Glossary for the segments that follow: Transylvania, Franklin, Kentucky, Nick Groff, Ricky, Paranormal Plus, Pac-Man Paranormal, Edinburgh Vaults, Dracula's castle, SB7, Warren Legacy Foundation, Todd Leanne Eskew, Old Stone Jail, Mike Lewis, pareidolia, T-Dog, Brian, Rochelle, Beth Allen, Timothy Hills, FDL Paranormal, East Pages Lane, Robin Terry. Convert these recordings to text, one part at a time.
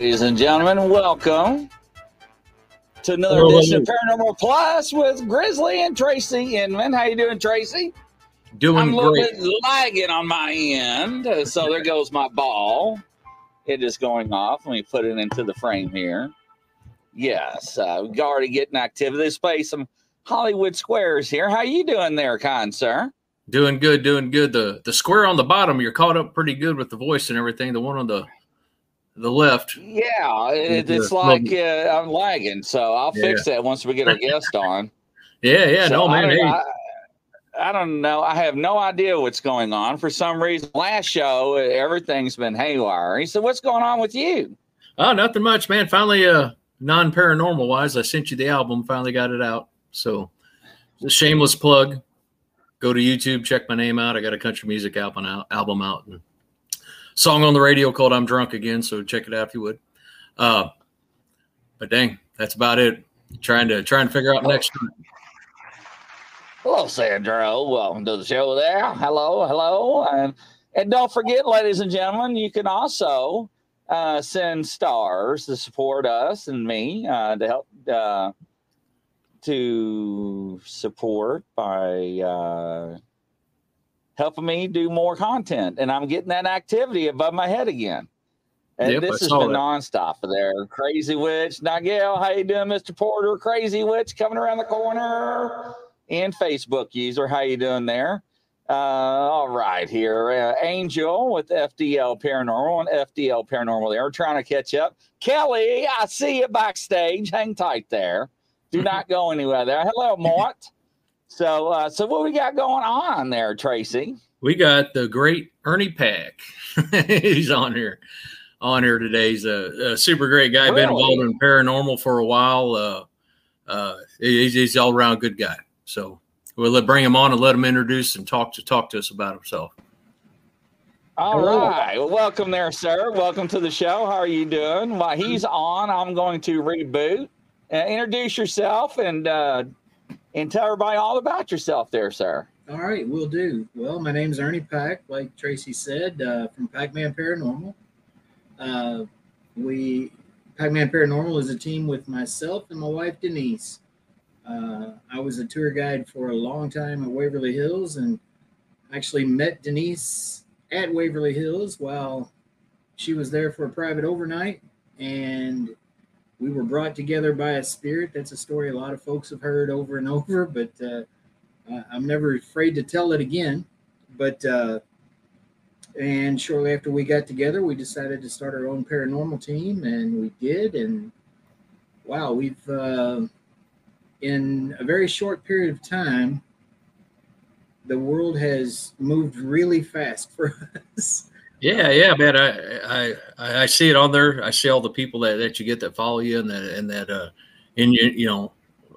Ladies and gentlemen, welcome to another edition of Paranormal Plus with Grizzly and Tracy Inman. How you doing, Tracy? Doing great. I'm a little bit lagging on my end, so there goes my ball. It is going off. Let me put it into the frame here. Yes, we're already getting activity. Let's play some Hollywood squares here. How you doing there, kind sir? Doing good, doing good. The square on the bottom, you're caught up pretty good with the voice and everything. The one on the left. Yeah, it's like I'm lagging, so I'll fix that once we get our guest on. So no, man. I don't know. I have no idea what's going on. For some reason, last show, everything's been haywire. He said, what's going on with you? Oh, nothing much, man. Finally, non-paranormal wise, I sent you the album, finally got it out. So a shameless plug. Go to YouTube, check my name out. I got a country music album out and song on the radio called I'm Drunk Again. So check it out if you would. But dang, that's about it. Trying to figure out next time. Hello, Sandro. Welcome to the show there. Hello. And don't forget, ladies and gentlemen, you can also send stars to support us and me to help to support by helping me do more content. And I'm getting that activity above my head again. And yep, this has been nonstop there. Crazy Witch, Nigel, how you doing, Mr. Porter? Crazy Witch coming around the corner. And Facebook user, how you doing there? All right here. Angel with FDL Paranormal and FDL Paranormal there. We're trying to catch up. Kelly, I see you backstage. Hang tight there. Do not go anywhere there. Hello, Mort. So what we got going on there, Tracy? We got the great Ernie Pack. He's on here today. He's a super great guy. Really? Been involved in paranormal for a while. He's an all-around good guy. So we'll bring him on and let him introduce and talk to us about himself. All right. Well, welcome there, sir. Welcome to the show. How are you doing? While he's on, I'm going to reboot. Introduce yourself and tell everybody all about yourself there, sir. All right, will do. Well, my name's Ernie Pack, like Tracy said, from Pac-Man Paranormal. Pac-Man Paranormal is a team with myself and my wife, Denise. I was a tour guide for a long time at Waverly Hills and actually met Denise at Waverly Hills while she was there for a private overnight, and we were brought together by a spirit. That's a story a lot of folks have heard over and over, but I'm never afraid to tell it again. But and shortly after we got together, we decided to start our own paranormal team, and we did. And wow, we've in a very short period of time, the world has moved really fast for us. Yeah, man. I see it on there. I see all the people that you get that follow you and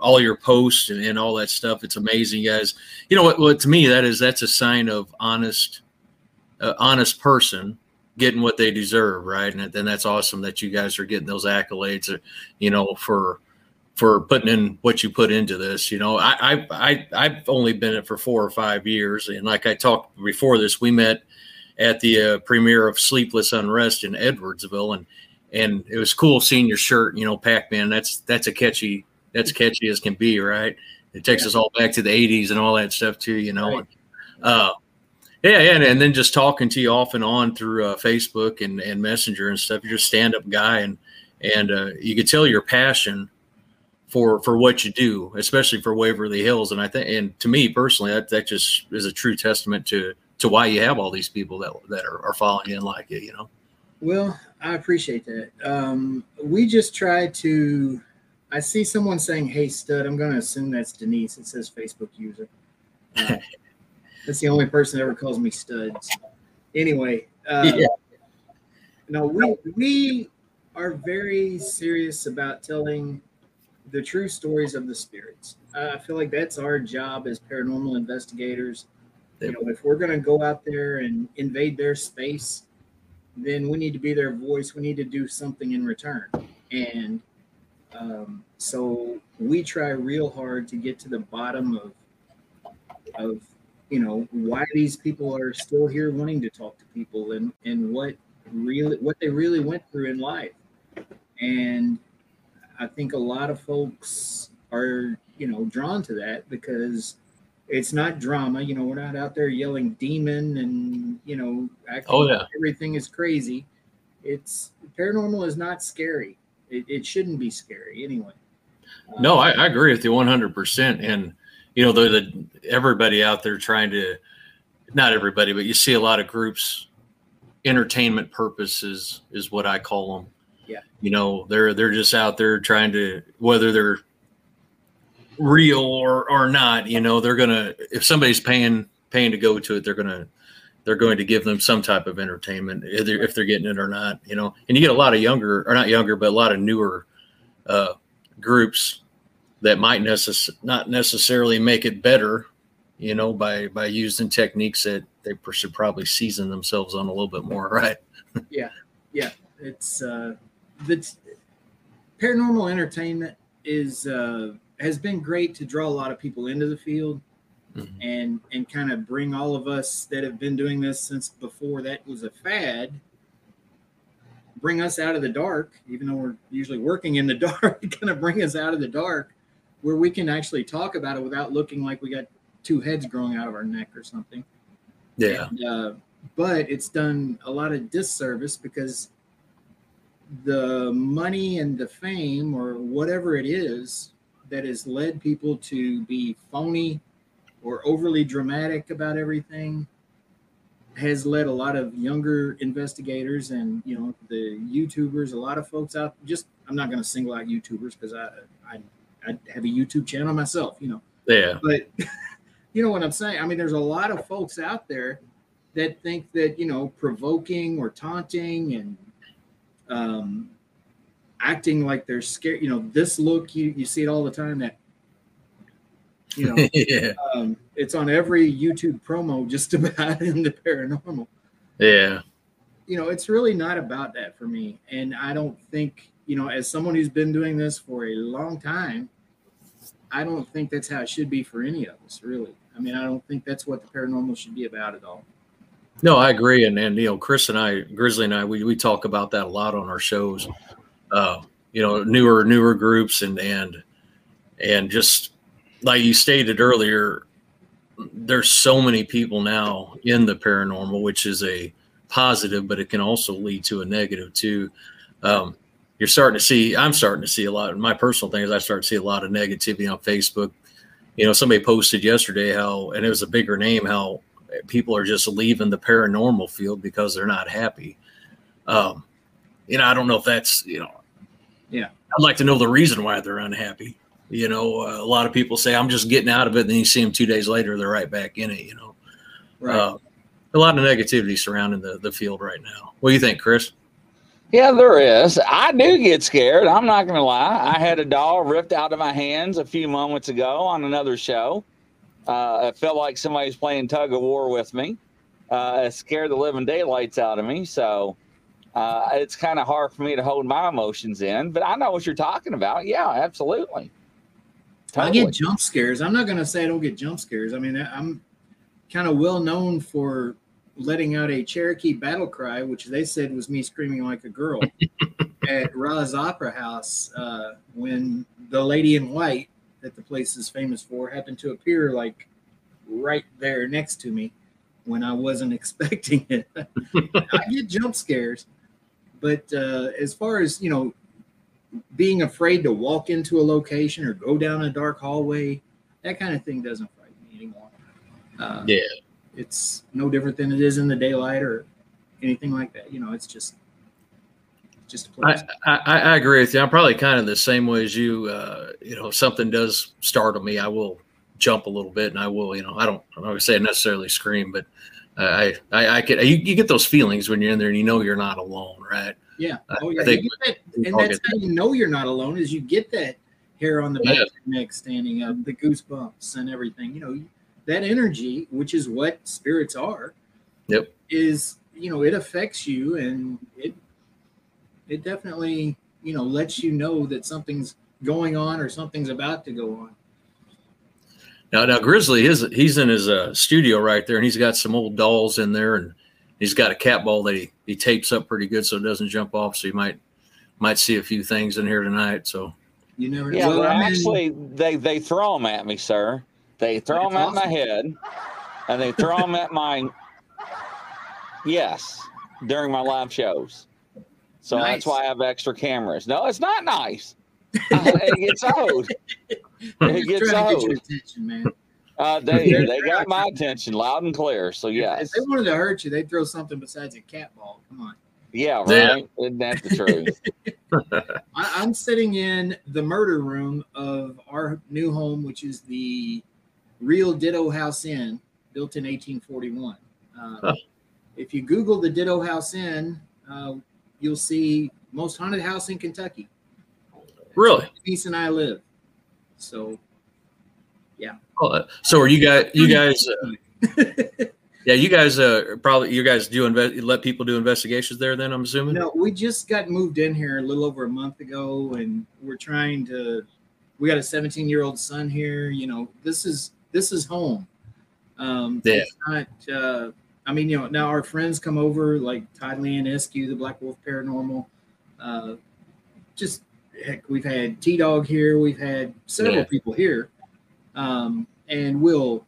all your posts and all that stuff. It's amazing, guys. You know what to me that's a sign of honest person getting what they deserve, right? And then that's awesome that you guys are getting those accolades, for putting in what you put into this. I've only been in it for 4 or 5 years. And like I talked before this, we met at the premiere of Sleepless Unrest in Edwardsville. And it was cool seeing your shirt, Pac-Man. That's catchy as can be, right? It takes us all back to the 80s and all that stuff too, Right. And then just talking to you off and on through Facebook and Messenger and stuff. You're a stand-up guy and you could tell your passion for what you do, especially for Waverly Hills. And I think, and to me personally, that just is a true testament to why you have all these people that are following you and like you, Well, I appreciate that. We just try to, I see someone saying, hey, stud, I'm going to assume that's Denise. It says Facebook user. That's the only person that ever calls me stud. Anyway, No, we are very serious about telling the true stories of the spirits. I feel like that's our job as paranormal investigators. If we're going to go out there and invade their space, then we need to be their voice. We need to do something in return. And so we try real hard to get to the bottom of why these people are still here wanting to talk to people and what they really went through in life. And I think a lot of folks are, you know, drawn to that because it's not drama. You know, we're not out there yelling demon and, you know, acting like everything is crazy. It's paranormal is not scary. It shouldn't be scary anyway. No, I agree with you 100%. And, you know, everybody out there trying to, not everybody, but you see a lot of groups, entertainment purposes is what I call them. Yeah. You know, they're just out there trying to, whether they're real or not, you know, they're going to, if somebody's paying to go to it, they're going to give them some type of entertainment if they're getting it or not, you know. And you get a lot of a lot of newer groups that might not necessarily make it better, you know, by using techniques that they should probably season themselves on a little bit more, right? Yeah, yeah. It's paranormal entertainment is has been great to draw a lot of people into the field, mm-hmm. and kind of bring all of us that have been doing this since before that was a fad, bring us out of the dark, even though we're usually working in the dark, kind of bring us out of the dark where we can actually talk about it without looking like we got two heads growing out of our neck or something. Yeah. And, but it's done a lot of disservice because the money and the fame or whatever it is that has led people to be phony or overly dramatic about everything has led a lot of younger investigators and, you know, the YouTubers, a lot of folks out, just, I'm not going to single out YouTubers because I have a YouTube channel myself, you know. Yeah. But you know what I'm saying? I mean, there's a lot of folks out there that think that, you know, provoking or taunting and acting like they're scared, you know, this look, you see it all the time that, you know, yeah. It's on every YouTube promo just about in the paranormal. Yeah. You know, it's really not about that for me. And I don't think, you know, as someone who's been doing this for a long time, I don't think that's how it should be for any of us, really. I mean, I don't think that's what the paranormal should be about at all. No, I agree. And you know, Grizzly and I, we talk about that a lot on our shows. You know, newer groups and just like you stated earlier, there's so many people now in the paranormal, which is a positive, but it can also lead to a negative too. I'm starting to see a lot. My personal thing is I start to see a lot of negativity on Facebook. You know, somebody posted yesterday how, and it was a bigger name, how people are just leaving the paranormal field because they're not happy. You know, I don't know if that's, you know, yeah, I'd like to know the reason why they're unhappy. You know, a lot of people say, I'm just getting out of it. And then you see them 2 days later, they're right back in it, you know. Right. A lot of negativity surrounding the field right now. What do you think, Chris? Yeah, there is. I do get scared. I'm not going to lie. I had a doll ripped out of my hands a few moments ago on another show. It felt like somebody was playing tug of war with me. It scared the living daylights out of me. So it's kind of hard for me to hold my emotions in. But I know what you're talking about. Yeah, absolutely. Totally. I get jump scares. I'm not going to say I don't get jump scares. I mean, I'm kind of well known for letting out a Cherokee battle cry, which they said was me screaming like a girl at Ra's Opera House when the lady in white that the place is famous for happened to appear like right there next to me when I wasn't expecting it. I get jump scares, but as far as, you know, being afraid to walk into a location or go down a dark hallway, that kind of thing doesn't frighten me anymore. Yeah. It's no different than it is in the daylight or anything like that. You know, it's just a place. I agree with you. I'm probably kind of the same way as you. You know, if something does startle me, I will jump a little bit, and I will, you know, I'm not going to say I necessarily scream, but I could. You get those feelings when you're in there and you know you're not alone, right? Yeah. Oh, yeah. That's how you know you're not alone is you get that hair on the back of your neck standing up, the goosebumps and everything, you know. That energy, which is what spirits are, yep, is, you know, it affects you, and it definitely, you know, lets you know that something's going on or something's about to go on. Now Grizzly, he's in his studio right there, and he's got some old dolls in there, and he's got a cat ball that he tapes up pretty good so it doesn't jump off. So you might might see a few things in here tonight. So you never know. Yeah, well, actually, they throw them at me, sir. They throw them at my head, and they throw them at my yes during my live shows. So nice. That's why I have extra cameras. No, it's not nice. It gets old. It gets old. Get your attention, man. They got my attention loud and clear. So yes, if they wanted to hurt you, they'd throw something besides a cat ball. Come on. Yeah, right. Yeah. Isn't that the truth? I'm sitting in the murder room of our new home, which is the real Ditto House Inn, built in 1841. If you Google the Ditto House Inn, you'll see most haunted house in Kentucky. Really? Denise and I live. So, yeah. So are you guys? Yeah, you guys probably let people do investigations there then, I'm assuming? No, we just got moved in here a little over a month ago, and we're trying to we got a 17-year-old son here, you know. This is home. Yeah. It's not I mean, you know, now our friends come over like Todd Leanne Eskew, the Black Wolf Paranormal. Just heck, we've had T-Dog here, we've had several people here. And we'll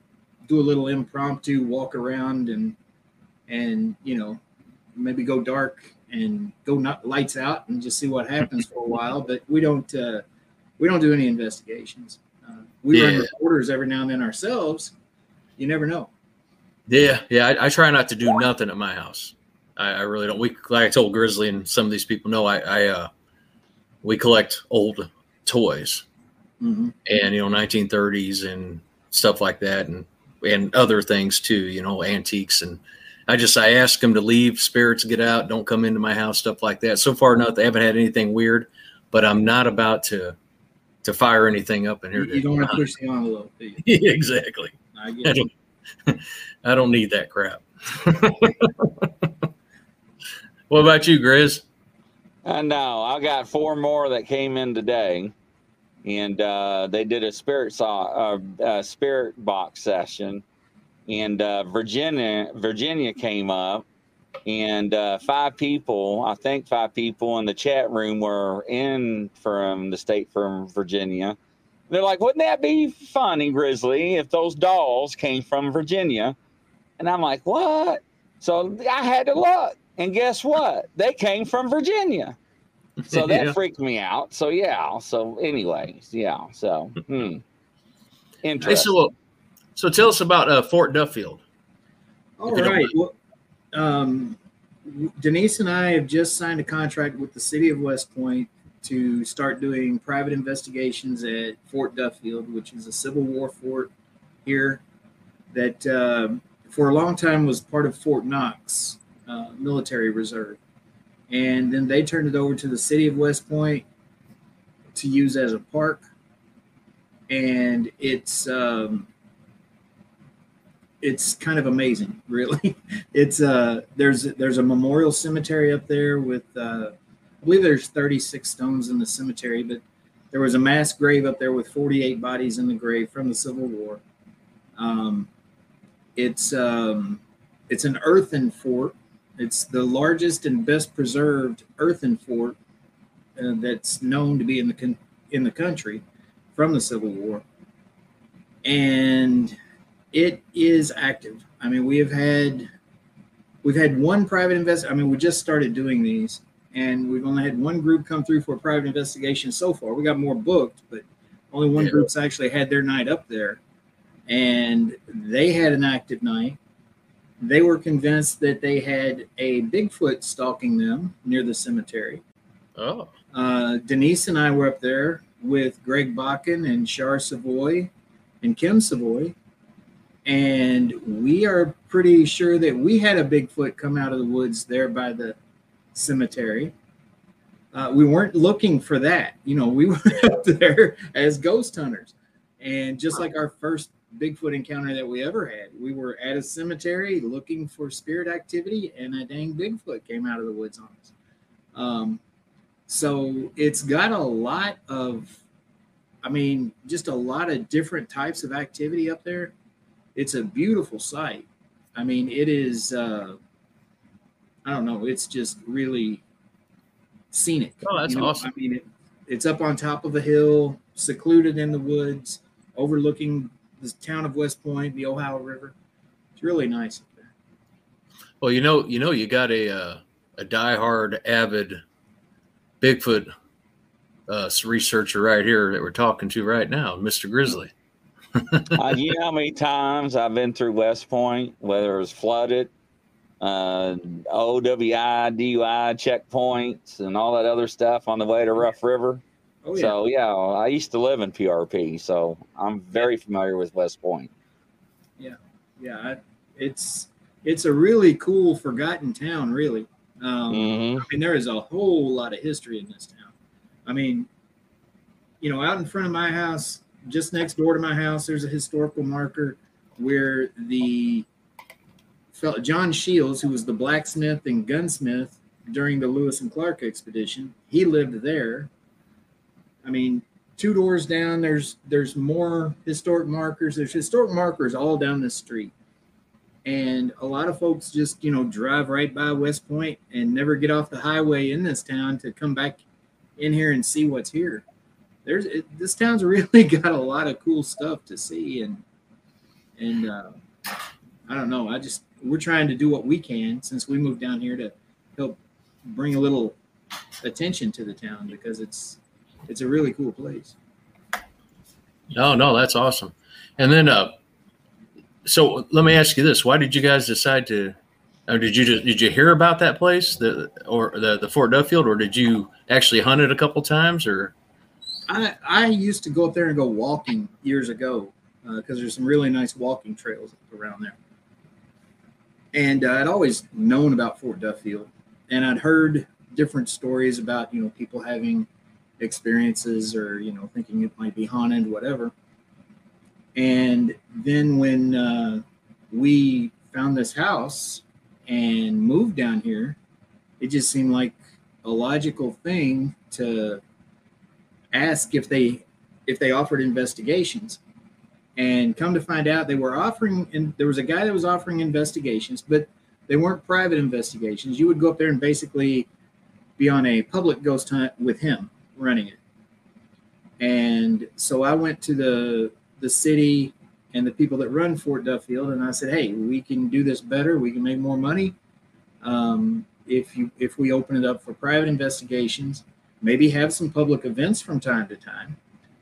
do a little impromptu walk around and you know, maybe go dark and go not lights out and just see what happens for a while. But we don't do any investigations. We run reporters every now and then ourselves. You never know. Yeah, yeah. I try not to do nothing at my house. I really don't. We, like I told Grizzly and some of these people know, we collect old toys, and you know, 1930s and stuff like that, and other things too, you know, antiques. And I ask them to leave, spirits get out, don't come into my house, stuff like that. So far, they haven't had anything weird, but I'm not about to fire anything up in here. You don't want to push the envelope, do you? Exactly. I get it. I don't need that crap. What about you, Grizz? I know. I got 4 more that came in today. And they did a spirit box session, and Virginia came up, and 5 people in the chat room were in from the state from Virginia. They're like, wouldn't that be funny, Grizzly, if those dolls came from Virginia? And I'm like, what? So I had to look, and guess what? They came from Virginia. So that freaked me out. So yeah. So anyways, yeah. So interesting. Hey, so tell us about Fort Duffield. All right. Well, Denise and I have just signed a contract with the city of West Point to start doing private investigations at Fort Duffield, which is a Civil War fort here that for a long time was part of Fort Knox Military Reserve. And then they turned it over to the city of West Point to use as a park. And it's kind of amazing, really. It's there's a memorial cemetery up there with I believe there's 36 stones in the cemetery, but there was a mass grave up there with 48 bodies in the grave from the Civil War. It's an earthen fort. It's the largest and best preserved earthen fort that's known to be in the country from the Civil War, and it is active. I mean, we've had one private investor. I mean, we just started doing these, and we've only had one group come through for a private investigation so far. We got more booked, but only one group's actually had their night up there, and they had an active night. They were convinced that they had a Bigfoot stalking them near the cemetery. Oh. Denise and I were up there with Greg Bakken and Char Savoy and Kim Savoy, and we are pretty sure that we had a Bigfoot come out of the woods there by the cemetery. We weren't looking for that. You know, we were up there as ghost hunters, and just like our first Bigfoot encounter that we ever had, we were at a cemetery looking for spirit activity, and a dang Bigfoot came out of the woods on us. So it's got a lot of, I mean, just a lot of different types of activity up there. It's a beautiful sight. I mean, it is, I don't know, it's just really scenic. Oh, that's awesome. I mean, it's up on top of a hill, secluded in the woods, overlooking the town of West Point, the Ohio River. It's really nice up there. Well, you got a diehard, avid Bigfoot researcher right here that we're talking to right now, Mr. Grizzly. You know how many times I've been through West Point, whether it was flooded, OWI, DUI checkpoints, and all that other stuff on the way to Rough River. Oh, yeah. So, yeah, I used to live in PRP, so I'm very familiar with West Point. Yeah, yeah, it's a really cool forgotten town, really. I mean, there is a whole lot of history in this town. I mean, you know, out in front of my house, just next door to my house, there's a historical marker where the John Shields, who was the blacksmith and gunsmith during the Lewis and Clark expedition, he lived there. I mean, two doors down, there's more historic markers. There's historic markers all down the street. And a lot of folks just, you know, drive right by West Point and never get off the highway in this town to come back in here and see what's here. This town's really got a lot of cool stuff to see. And I don't know. We're trying to do what we can since we moved down here to help bring a little attention to the town, because it's a really cool place. Oh, no, that's awesome. And then, so let me ask you this: why did you guys decide to? Did you hear about that place, the Fort Duffield, or did you actually hunt it a couple times? Or I used to go up there and go walking years ago, because there's some really nice walking trails around there. And I'd always known about Fort Duffield, and I'd heard different stories about people having experiences or thinking it might be haunted, whatever. And then when we found this house and moved down here, it just seemed like a logical thing to ask if they offered investigations. And come to find out, they were offering, and there was a guy that was offering investigations, but they weren't private investigations. You would go up there and basically be on a public ghost hunt with him running it. And so I went to the city and the people that run Fort Duffield, and I said, hey, we can do this better. We can make more money if we open it up for private investigations, maybe have some public events from time to time,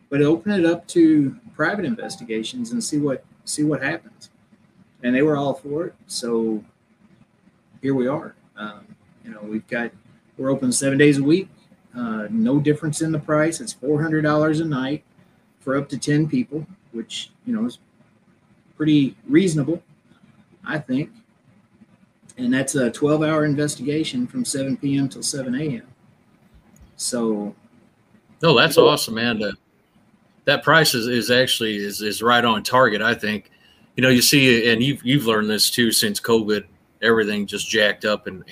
but open it up to private investigations and see what happens. And they were all for it. So here we are. We're open 7 days a week. No difference in the price. It's $400 a night for up to 10 people, which, is pretty reasonable, I think. And that's a 12-hour investigation from 7 p.m. till 7 a.m. So. No, that's awesome, man. That price is actually right on target, I think. You see, and you've learned this too, since COVID, everything just jacked up and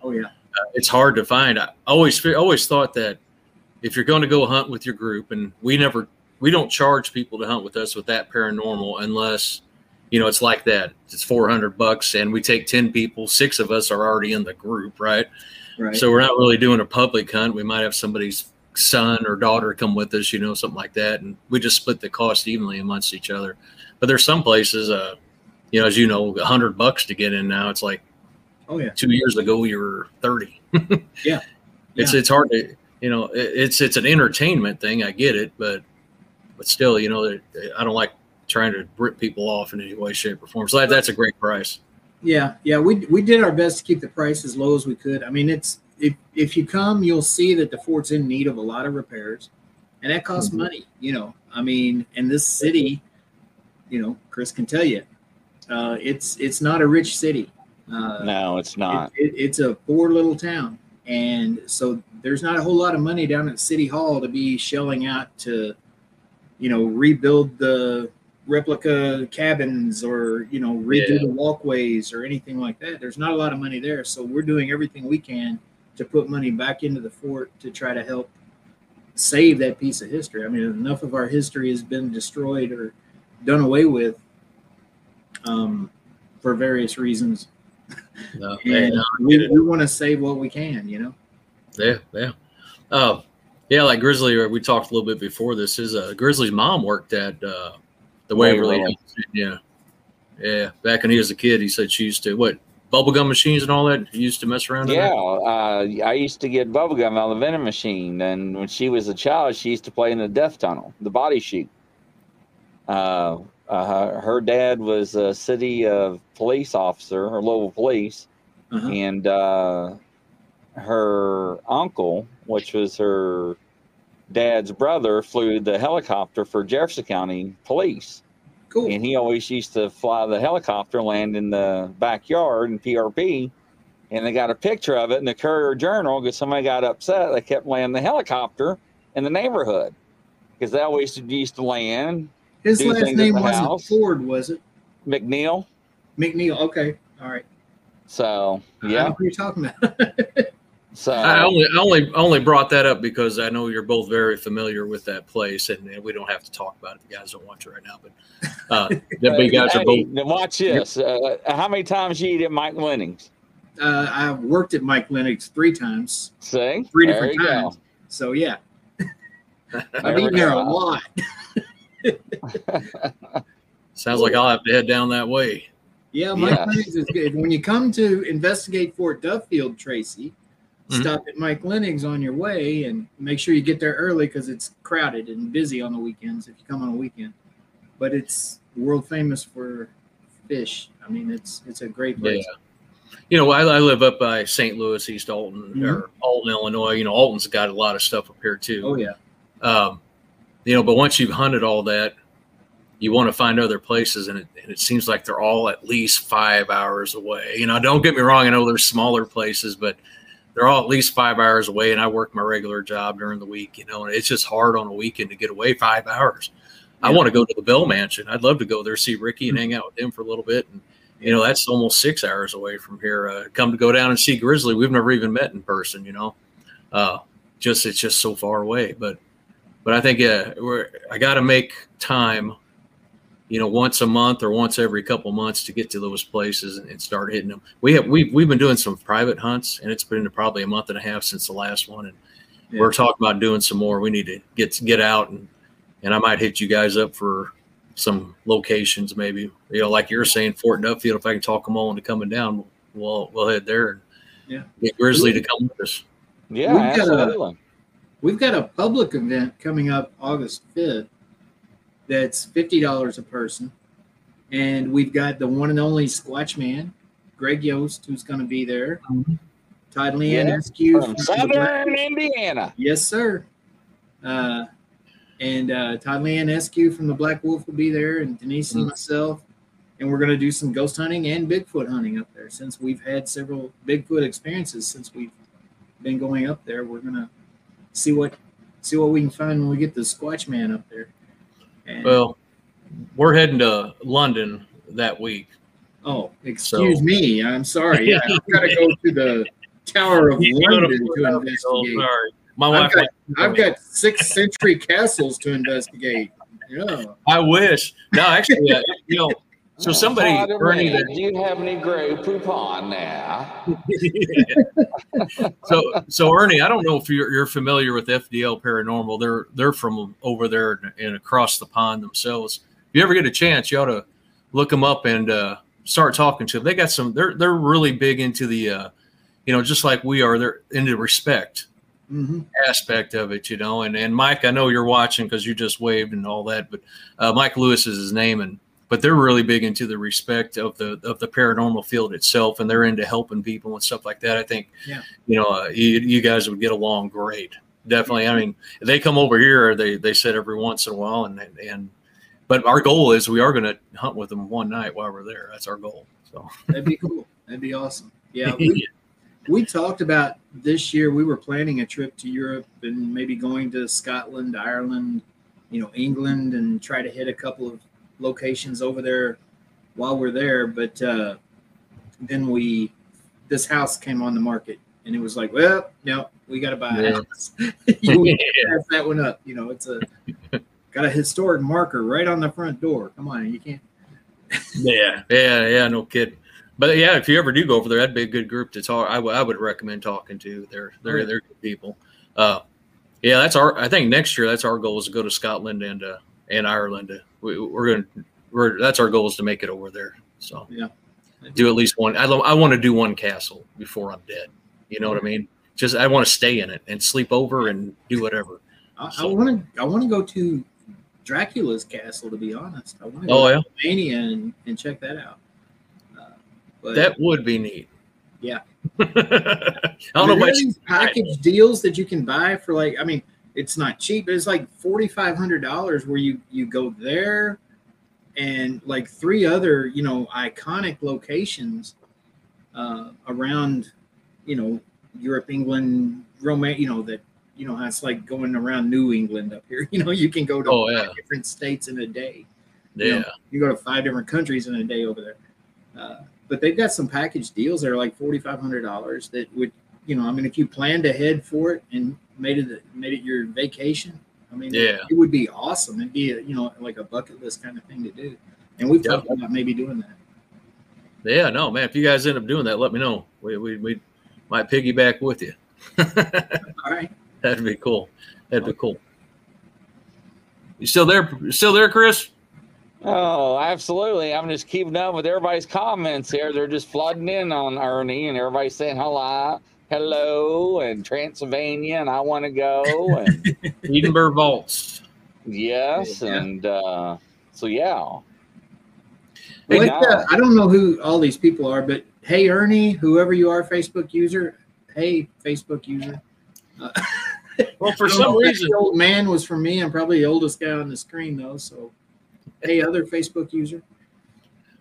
oh yeah, it's hard to find. I always thought that if you're going to go hunt with your group, and we don't charge people to hunt with us with that paranormal unless it's like that. It's $400 and we take 10 people. 6 of us are already in the group, right? Right. So we're not really doing a public hunt. We might have somebody's son or daughter come with us, something like that, and we just split the cost evenly amongst each other. But there's some places, as you know, $100 to get in now. It's like, oh yeah, 2 years ago you were 30. Yeah, it's hard to, it's an entertainment thing. I get it, but still, I don't like trying to rip people off in any way, shape, or form. So that's a great price. Yeah, yeah, we did our best to keep the price as low as we could. I mean, If you come, you'll see that the fort's in need of a lot of repairs, and that costs money, I mean, and this city, Chris can tell you, it's not a rich city. No, it's not. It's a poor little town. And so there's not a whole lot of money down at City Hall to be shelling out to, rebuild the replica cabins or, redo the walkways or anything like that. There's not a lot of money there. So we're doing everything we can to put money back into the fort to try to help save that piece of history. I mean, enough of our history has been destroyed or done away with for various reasons. No, and we want to save what we can. Yeah, yeah. Yeah, like Grizzly, we talked a little bit before this. His Grizzly's mom worked at the Waverly Hills. Yeah. Yeah, back when he was a kid, he said she used to, what, bubblegum machines and all that? He used to mess around? Yeah, I used to get bubblegum out of the vending machine. And when she was a child, she used to play in the death tunnel, the body chute. Her dad was a city police officer, or local police, and her uncle, which was her dad's brother, flew the helicopter for Jefferson County Police. Cool. And he always used to fly the helicopter, land in the backyard in PRP, and they got a picture of it in the Courier Journal because somebody got upset. They kept landing the helicopter in the neighborhood because they always used to land. His last name wasn't Ford, was it? McNeil. McNeil. Okay. All right. So, yeah. I know who you're talking about. So I only brought that up because I know you're both very familiar with that place, and we don't have to talk about it. You guys don't want to right now, but that we guys are both. Watch this. How many times did you eat at Mike Lenning's? I've worked at Mike Lenning's 3 times. See, 3 different times. Go. So yeah, I've been there a lot. Sounds like I'll have to head down that way. Yeah, Mike Lenning's is good. When you come to investigate Fort Duffield, Tracy, stop at Mike Lenning's on your way and make sure you get there early because it's crowded and busy on the weekends if you come on a weekend. But it's world famous for fish. I mean, it's a great place. Yeah. You know, I live up by St. Louis, East Alton, or Alton, Illinois. You know, Alton's got a lot of stuff up here too. Oh yeah. You know, but once you've hunted all that, you want to find other places, and it seems like they're all at least 5 hours away. You know, don't get me wrong. I know there's smaller places, but they're all at least 5 hours away, and I work my regular job during the week, you know, and it's just hard on a weekend to get away 5 hours. Yeah. I want to go to the Bell Mansion. I'd love to go there, see Ricky, and hang out with him for a little bit. And, you know, that's almost 6 hours away from here. Come to go down and see Grizzly. We've never even met in person, you know. It's just so far away. But I think I got to make time, you know, once a month or once every couple months to get to those places and start hitting them. We've been doing some private hunts, and it's been probably a month and a half since the last one. And we're talking about doing some more. We need to get out, and I might hit you guys up for some locations, maybe, you know, like you're saying, Fort Duffield. If I can talk them all into coming down, we'll head there and get Grizzly to come with us. Yeah, we've got a public event coming up August 5th. That's $50 a person. And we've got the one and only Squatchman, Greg Yost, who's going to be there. Todd Leanne Eskew from Southern Indiana. Yes, sir. And Todd Leanne Eskew from the Black Wolf will be there, and Denise and myself. And we're going to do some ghost hunting and Bigfoot hunting up there. Since we've had several Bigfoot experiences since we've been going up there, we're going to see what we can find when we get the Squatchman up there. Well, we're heading to London that week. Oh, excuse me. I'm sorry. Yeah, I've got to go to the Tower of London to investigate. Oh, sorry. My wife I've got 6th century castles to investigate. Yeah. I wish. No, actually, you know, so somebody, Ernie, do you have any gray poop on now? So Ernie, I don't know if you're familiar with FDL Paranormal. They're from over there and across the pond themselves. If you ever get a chance, you ought to look them up and start talking to them. They got some. They're really big into the, you know, just like we are. They're into respect aspect of it, you know. And Mike, I know you're watching because you just waved and all that. But Mike Lewis is his name, but they're really big into the respect of the paranormal field itself, and they're into helping people and stuff like that. I think, you know, you guys would get along great, definitely. I mean, they come over here, they said every once in a while, but our goal is we are going to hunt with them one night while we're there. That's our goal. So that'd be cool. That'd be awesome. Yeah, we talked about this year. We were planning a trip to Europe and maybe going to Scotland, Ireland, you know, England, and try to hit a couple of locations over there while we're there, but then this house came on the market, and it was like, well, no, we gotta buy a house. Pass that one up, you know. It's got a historic marker right on the front door. Come on, you can't. No kidding. But yeah, if you ever do go over there, that'd be a good group to talk. I would recommend talking to. They're good people. Yeah, that's our. I think next year that's our goal is to go to Scotland and Ireland. That's our goal is to make it over there. So yeah, do at least one. I want to do one castle before I'm dead. You know what I mean? Just I want to stay in it and sleep over and do whatever. I want to go to Dracula's castle. To be honest, I want to go to Romania and check that out. But that would be neat. Yeah. I don't know about these package deals that you can buy for like, I mean, it's not cheap, but it's like $4,500 where you go there and like three other, you know, iconic locations around, you know, Europe, England, Romania, you know, that, you know, it's like going around New England up here. You know, you can go to five different states in a day. Yeah. You know, you go to five different countries in a day over there. But they've got some package deals that are like $4,500 that would, you know, I mean, if you planned ahead for it and made it your vacation, I mean, it would be awesome. It'd be, you know, like a bucket list kind of thing to do. And we've talked about maybe doing that. Yeah, no, man, if you guys end up doing that, let me know. We might piggyback with you. All right. That'd be cool. That'd be cool. You still there? Chris? Oh, absolutely. I'm just keeping up with everybody's comments here. They're just flooding in on Ernie and everybody's saying hello and Transylvania and I want to go and Edinburgh Vaults. Yes. Yeah. And so, yeah. Well, I don't know who all these people are, but hey, Ernie, whoever you are, Facebook user. Hey, Facebook user. Well, for some reason, the old man was for me. I'm probably the oldest guy on the screen, though. So. Hey, other Facebook user.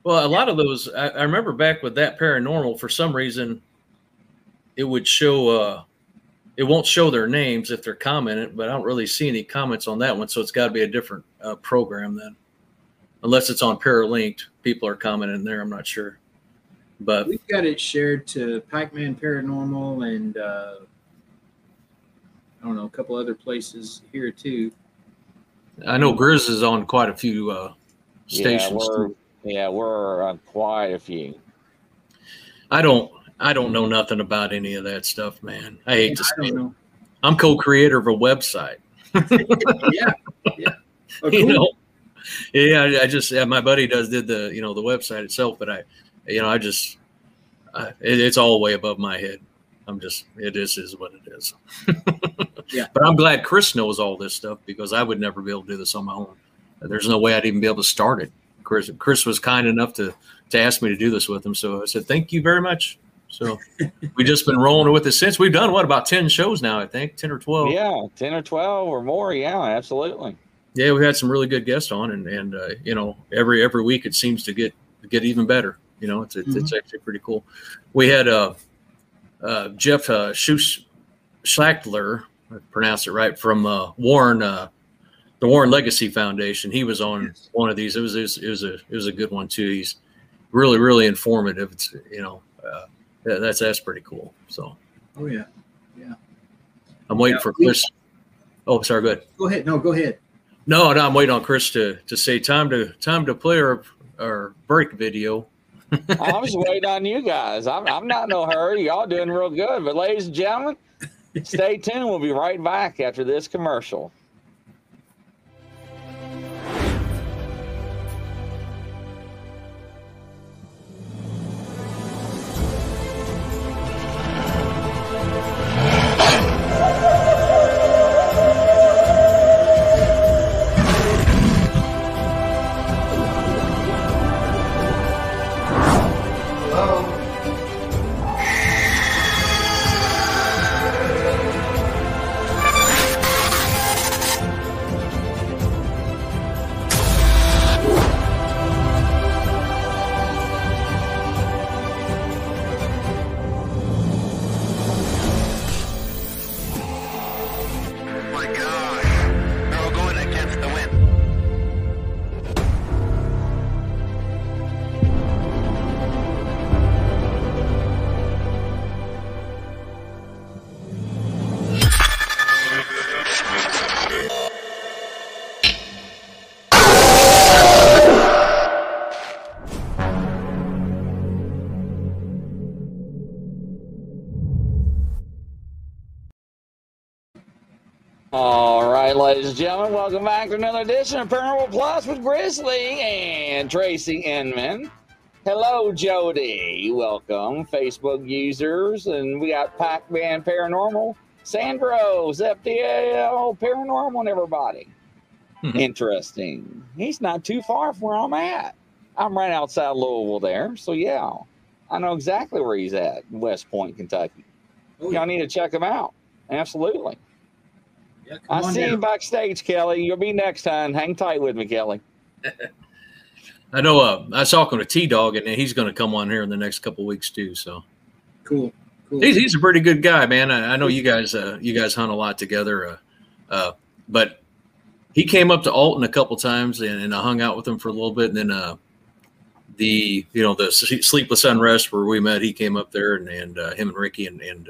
Well, a lot of those, I remember back with that paranormal, for some reason, it would show, it won't show their names if they're commenting, but I don't really see any comments on that one. So it's got to be a different program then. Unless it's on Paralinked, people are commenting there. I'm not sure. But we've got it shared to Pac-Man Paranormal and I don't know, a couple other places here too. I know Grizz is on quite a few stations. We're on quite a few. I don't know nothing about any of that stuff, man. I hate to say it. I'm co-creator of a website. Yeah. Oh, cool. You know? Yeah, I just my buddy did the, you know, the website itself, but it's all way above my head. It is what it is. Yeah. But I'm glad Chris knows all this stuff because I would never be able to do this on my own. There's no way I'd even be able to start it. Chris was kind enough to ask me to do this with him. So I said, thank you very much. So we've just been rolling with it since. We've done, about 10 shows now, I think, 10 or 12. Yeah, 10 or 12 or more. Yeah, absolutely. Yeah, we've had some really good guests on. And you know, every week it seems to get even better. You know, it's actually pretty cool. We had Jeff Schlachtler, I pronounced it right, from the Warren Legacy Foundation. He was on one of these. It was a good one too. He's really informative. It's, you know, that's pretty cool. So. Oh yeah. I'm waiting for Chris. Oh, sorry. Go ahead. Go ahead. No, I'm waiting on Chris to say time to play our break video. I'm just waiting on you guys. I'm not in no hurry. Y'all doing real good. But ladies and gentlemen, stay tuned. We'll be right back after this commercial. All right, ladies and gentlemen, welcome back to another edition of Paranormal Plus with Grizzly and Tracy Inman. Hello, Jody. Welcome, Facebook users. And we got Pac-Man Paranormal, Sandro's, FDL Paranormal, and everybody. Interesting. He's not too far from where I'm at. I'm right outside Louisville there. So, yeah, I know exactly where he's at in West Point, Kentucky. Y'all need to check him out. Absolutely. Yeah, I'll see you backstage, Kelly. You'll be next time. Hang tight with me, Kelly. I know I was talking to T-Dog, and he's going to come on here in the next couple of weeks, too. So cool. He's a pretty good guy, man. I know you guys hunt a lot together. But he came up to Alton a couple times, and I hung out with him for a little bit. And then the Sleepless Unrest where we met, he came up there, and him and Ricky. And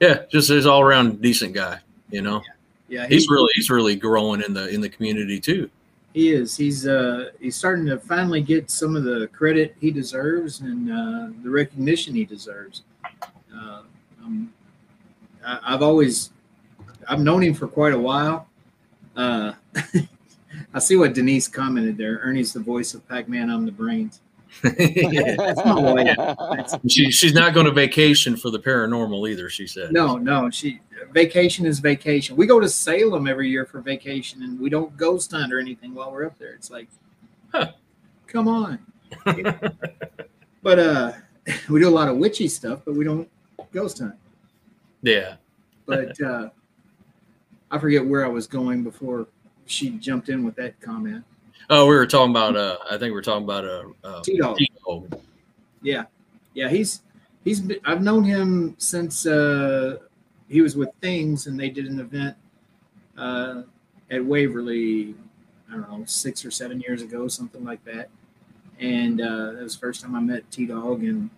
yeah, just his all-around decent guy, you know. Yeah. Yeah, he's really growing in the community too. He is. He's starting to finally get some of the credit he deserves and the recognition he deserves. I've known him for quite a while. I see what Denise commented there. Ernie's the voice of Pac-Man. I'm the brains. Yeah, that's my wife. She's not going to vacation for the paranormal either, she said. No. Vacation is vacation. We go to Salem every year for vacation, and we don't ghost hunt or anything while we're up there. It's like, Come on. But we do a lot of witchy stuff, but we don't ghost hunt. Yeah. But I forget where I was going before she jumped in with that comment. Oh, we were talking about. T-Dog. Yeah. I've known him since he was with Things, and they did an event at Waverly. I don't know, 6 or 7 years ago, something like that. And that was the first time I met T-Dog, and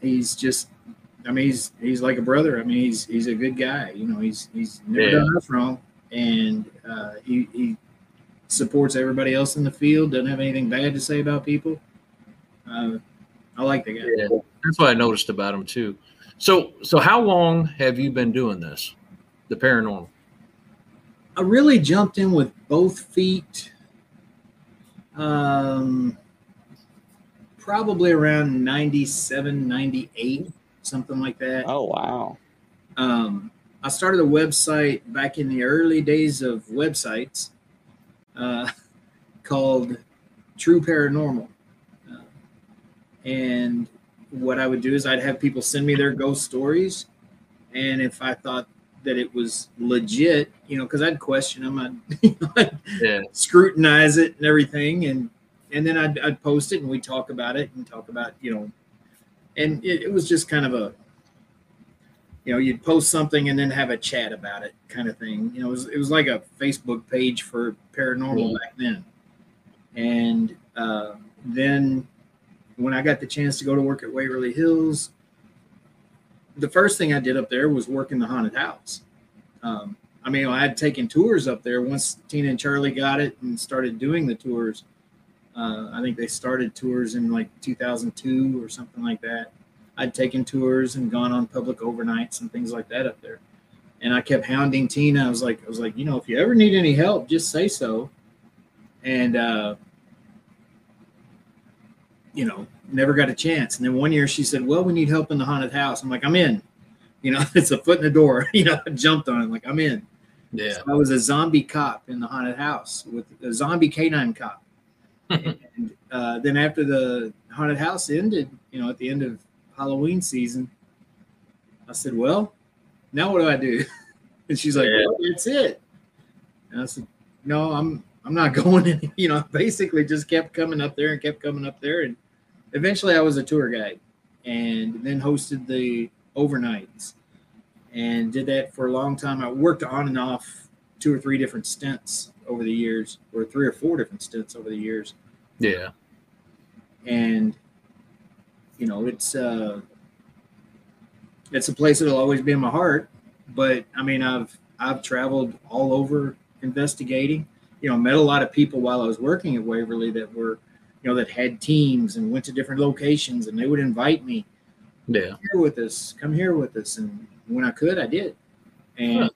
he's just. I mean, he's like a brother. I mean, he's a good guy. You know, he's never done us wrong, and he supports everybody else in the field, doesn't have anything bad to say about people. I like the guy. Yeah, that's what I noticed about him too. So how long have you been doing this, the paranormal? I really jumped in with both feet probably around 97, 98, something like that. Oh, wow. I started a website back in the early days of websites. Called True Paranormal. And what I would do is I'd have people send me their ghost stories. And if I thought that it was legit, you know, because I'd question them, I'd scrutinize it and everything. And then I'd post it, and we'd talk about it and talk about, you know, and it was just kind of a, you know, you'd post something and then have a chat about it kind of thing. You know, it was like a Facebook page for paranormal back then. And then when I got the chance to go to work at Waverly Hills, the first thing I did up there was work in the haunted house. I mean, I had taken tours up there once Tina and Charlie got it and started doing the tours. I think they started tours in like 2002 or something like that. I'd taken tours and gone on public overnights and things like that up there. And I kept hounding Tina. I was like, you know, if you ever need any help, just say so. And, you know, never got a chance. And then one year she said, well, we need help in the haunted house. I'm like, I'm in. You know, it's a foot in the door. You know, I jumped on it. I'm like, I'm in. Yeah. So I was a zombie cop in the haunted house with a zombie canine cop. And then after the haunted house ended, you know, at the end of Halloween season, I said, well, now what do I do? And she's like, well, that's it. And I said, no, I'm not going in. You know, I basically just kept coming up there. And eventually I was a tour guide and then hosted the overnights and did that for a long time. I worked on and off 2 or 3 different stints over the years, or 3 or 4 different stints over the years. Yeah. And you know, it's a place that'll always be in my heart. But I mean, I've traveled all over investigating. You know, met a lot of people while I was working at Waverly that were, you know, that had teams and went to different locations, and they would invite me. Yeah, come here with us. And when I could, I did. And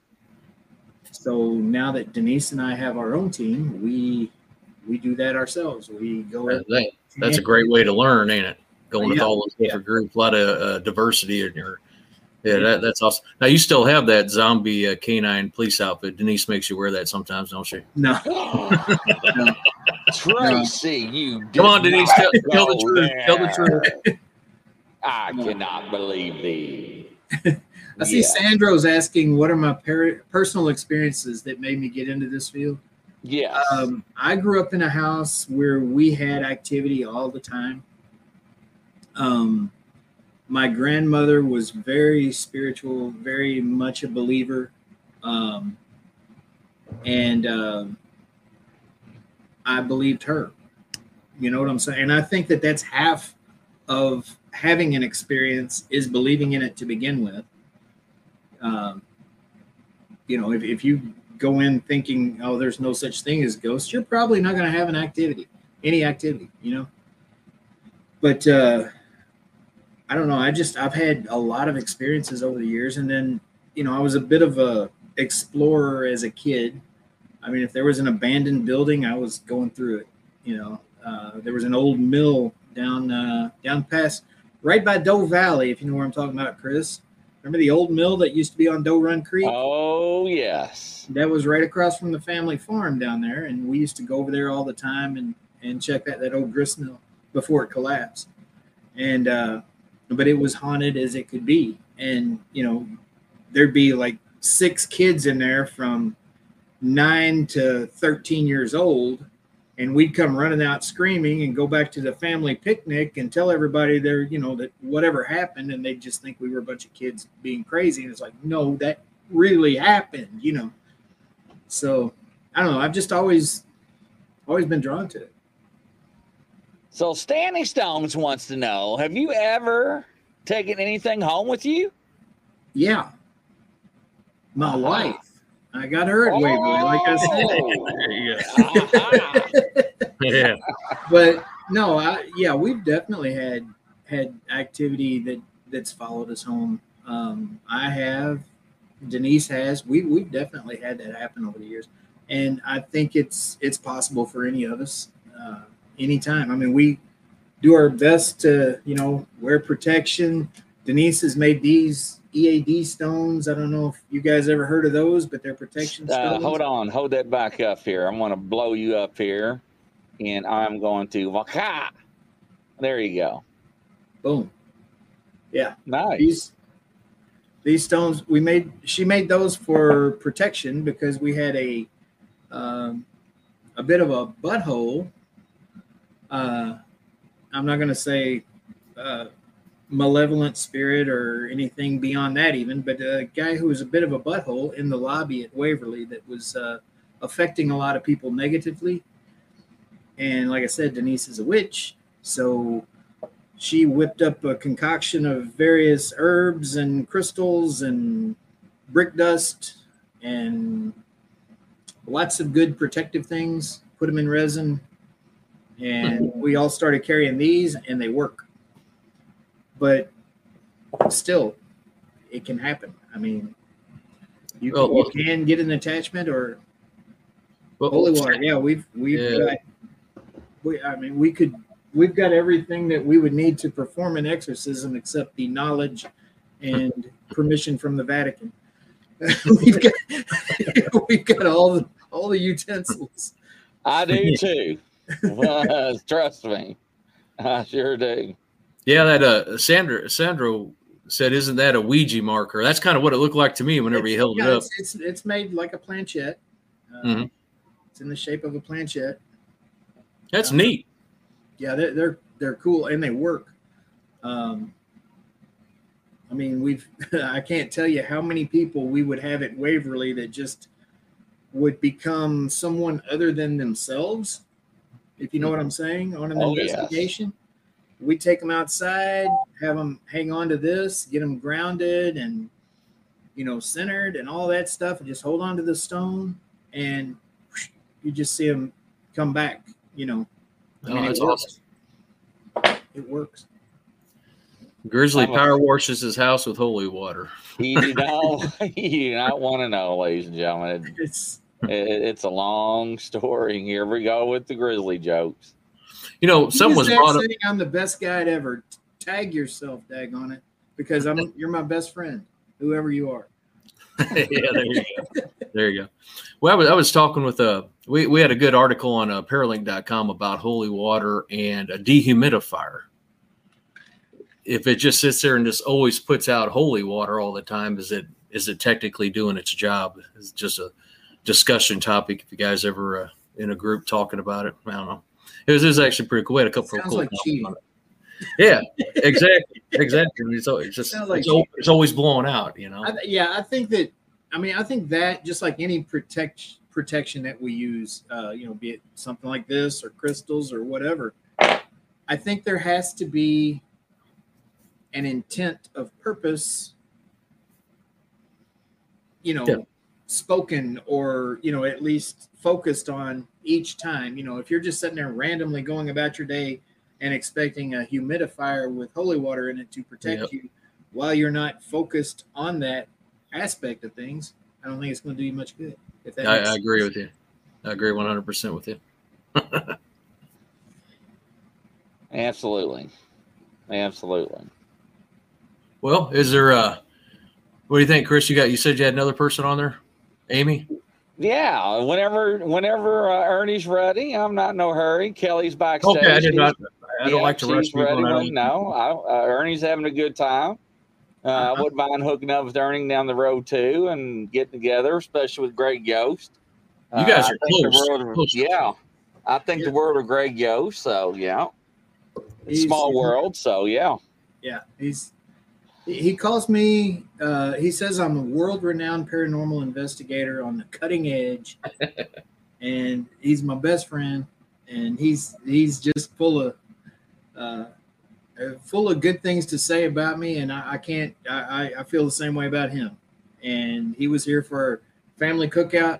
So now that Denise and I have our own team, we do that ourselves. We go. That's a great way to learn, ain't it? Going with all those different groups, a lot of diversity in your. That's awesome. Now you still have that zombie canine police outfit. Denise makes you wear that sometimes, don't she? No. No. Tracy, you come on, Denise. Tell the truth. Tell the truth. I cannot believe thee. I see Sandro's asking, "What are my personal experiences that made me get into this field?" Yeah, I grew up in a house where we had activity all the time. My grandmother was very spiritual, very much a believer. I believed her. You know what I'm saying? And I think that that's half of having an experience is believing in it to begin with. You know, if you go in thinking, oh, there's no such thing as ghosts, you're probably not going to have any activity, you know? But, I don't know. I've had a lot of experiences over the years. And then, you know, I was a bit of a explorer as a kid. I mean, if there was an abandoned building, I was going through it, you know. There was an old mill down past right by Doe Valley, if you know where I'm talking about, Chris. Remember the old mill that used to be on Doe Run Creek? Oh, yes. That was right across from the family farm down there. And we used to go over there all the time and check that old grist mill before it collapsed. And, but it was haunted as it could be. And, you know, there'd be like 6 kids in there from 9 to 13 years old. And we'd come running out screaming and go back to the family picnic and tell everybody there, you know, that whatever happened. And they'd just think we were a bunch of kids being crazy. And it's like, no, that really happened, you know. So I don't know. I've just always been drawn to it. So Stanley Stones wants to know, have you ever taken anything home with you? Yeah. My wife. I got her at Waverly, like I said. Yeah. But no, we've definitely had activity that's followed us home. I have, Denise has. We've definitely had that happen over the years. And I think it's possible for any of us. Anytime. I mean, we do our best to, you know, wear protection. Denise has made these EAD stones. I don't know if you guys ever heard of those, but they're protection stones. Hold that back up here. I'm going to blow you up here, and I'm going to waka. There you go. Boom. Yeah. Nice. These stones we made. She made those for protection because we had a bit of a butthole. I'm not going to say malevolent spirit or anything beyond that even, but a guy who was a bit of a butthole in the lobby at Waverly that was affecting a lot of people negatively. And like I said, Denise is a witch, so she whipped up a concoction of various herbs and crystals and brick dust and lots of good protective things, put them in resin. And we all started carrying these, and they work. But still, it can happen. I mean, you can get an attachment or holy water. Yeah, we've got everything that we would need to perform an exorcism except the knowledge and permission from the Vatican. We've got all the utensils. I do too. Trust me, I sure do. Yeah, that Sandro said, isn't that a Ouija marker? That's kind of what it looked like to me whenever you held it up. It's made like a planchette. It's in the shape of a planchette. That's neat. Yeah, they're cool and they work. I mean, I can't tell you how many people we would have at Waverly that just would become someone other than themselves. If you know what I'm saying, on an investigation, we take them outside, have them hang on to this, get them grounded and, you know, centered and all that stuff, and just hold on to the stone, and whoosh, you just see them come back, you know. That's awesome. It works. Grizzly power washes his house with holy water. You do not want to know, ladies and gentlemen. It's a long story. Here we go with the grizzly jokes. You know, someone's brought up, I'm the best guide ever. Tag yourself, daggone it, because you're my best friend, whoever you are. Yeah, there you go. There you go. Well, I was talking with we had a good article on Paralink.com about holy water and a dehumidifier. If it just sits there and just always puts out holy water all the time, is it technically doing its job? It's just a discussion topic. If you guys ever in a group talking about it, I don't know. It was actually pretty cool. We had a couple of cool comments on it. Yeah, exactly. It's always blown out, you know. I think that just like any protection that we use, be it something like this or crystals or whatever, I think there has to be an intent of purpose, spoken or, at least focused on each time. If you're just sitting there randomly going about your day and expecting a humidifier with holy water in it to protect you while you're not focused on that aspect of things, I don't think it's going to do you much good. If that makes sense. I agree with you. I agree 100% with you. Absolutely. Absolutely. Well, is there what do you think, Chris? You said you had another person on there, Amy? Yeah, whenever Ernie's ready, I'm not in no hurry. Kelly's backstage. Okay, I don't like to rush people. Ernie's having a good time. I wouldn't mind hooking up with Ernie down the road too and getting together, especially with Greg Yost. You guys are close. Yeah, I think the world of Greg Yost. So yeah. Small world, so yeah. Yeah, he calls me. He says I'm a world-renowned paranormal investigator on the cutting edge, and he's my best friend. And he's just full of good things to say about me, and I can't. I feel the same way about him. And he was here for our family cookout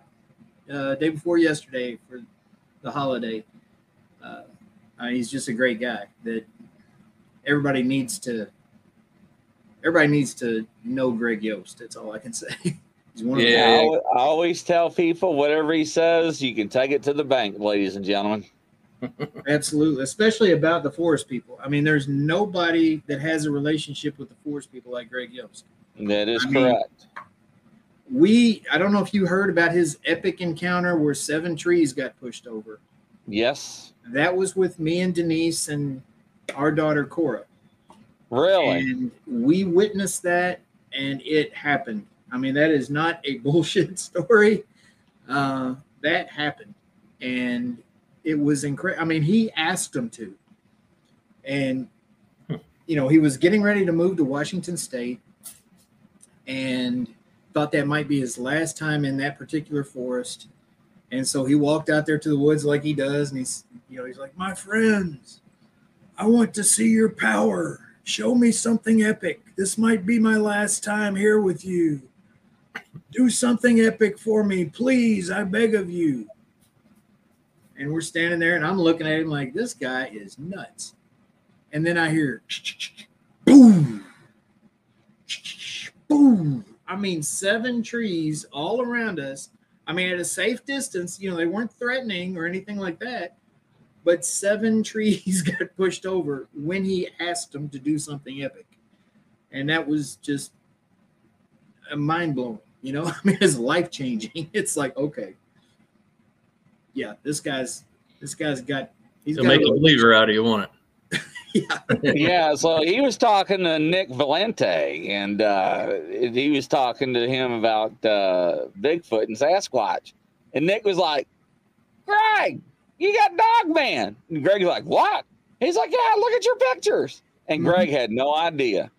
day before yesterday for the holiday. He's just a great guy that everybody needs to know Greg Yost. That's all I can say. He's one of the guys. I always tell people whatever he says, you can take it to the bank, ladies and gentlemen. Absolutely. Especially about the forest people. I mean, there's nobody that has a relationship with the forest people like Greg Yost. That is correct. I don't know if you heard about his epic encounter where 7 trees got pushed over. Yes. That was with me and Denise and our daughter Cora. Really? And we witnessed that, and it happened. I mean, that is not a bullshit story. That happened, and it was incredible. I mean, he asked them to, and he was getting ready to move to Washington State, and thought that might be his last time in that particular forest. And so he walked out there to the woods like he does, and he's like, "My friends, I want to see your power. Show me something epic. This might be my last time here with you. Do something epic for me, please. I beg of you." And we're standing there, and I'm looking at him like, this guy is nuts. And then I hear boom, boom. I mean, 7 trees all around us. I mean, at a safe distance, they weren't threatening or anything like that, but 7 trees got pushed over when he asked them to do something epic. And that was just mind-blowing, I mean, it's life-changing. It's like, okay, yeah, this guy's got – he's going to make a believer out of you, won't it? Yeah. Yeah, so he was talking to Nick Valente, and he was talking to him about Bigfoot and Sasquatch. And Nick was like, "Greg, you got Dog Man." And Greg's like, "What?" He's like, "Yeah, look at your pictures." And Greg had no idea.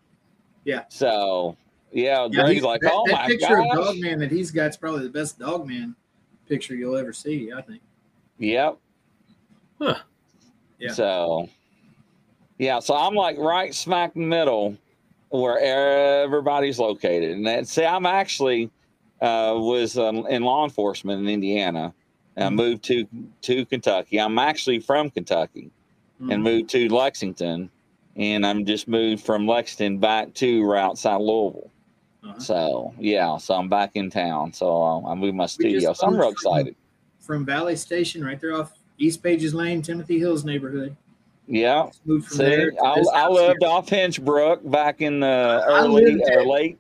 Yeah. So, yeah, Greg's like, "Oh, my God." That picture of Dog Man that he's got is probably the best Dog Man picture you'll ever see, I think. Yep. Huh. Yeah. So... yeah, so I'm like right smack middle where everybody's located. And I'm actually in law enforcement in Indiana, and I moved to Kentucky. I'm actually from Kentucky and moved to Lexington. and I'm just moved from Lexington back to right outside Louisville. So yeah, so I'm back in town. So I moved my studio. So I'm real excited. From Valley Station, right there off East Pages Lane, Timothy Hills neighborhood. Yeah. Moved from there. I lived off Hinchbrook back in the early or late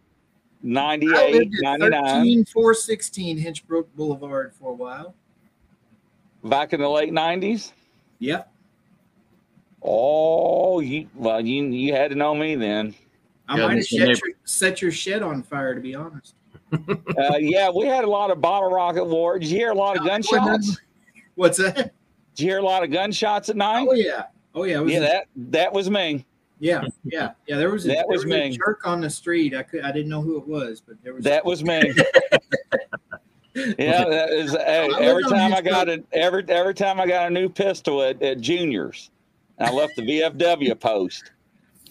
98, 99. 13416 Hinchbrook Boulevard for a while. Back in the late 90s? Yeah. Oh, you had to know me then. I might have set your shed on fire, to be honest. Yeah, we had a lot of bottle rocket war. Did you hear a lot of gunshots? What's that? Did you hear a lot of gunshots at night? Oh yeah, oh yeah. Yeah, that was me. Yeah, yeah, yeah. There was a jerk on the street. I didn't know who it was, but there was. That was me. Yeah, that is. Hey, every time I got a new pistol at Junior's, I left the VFW post.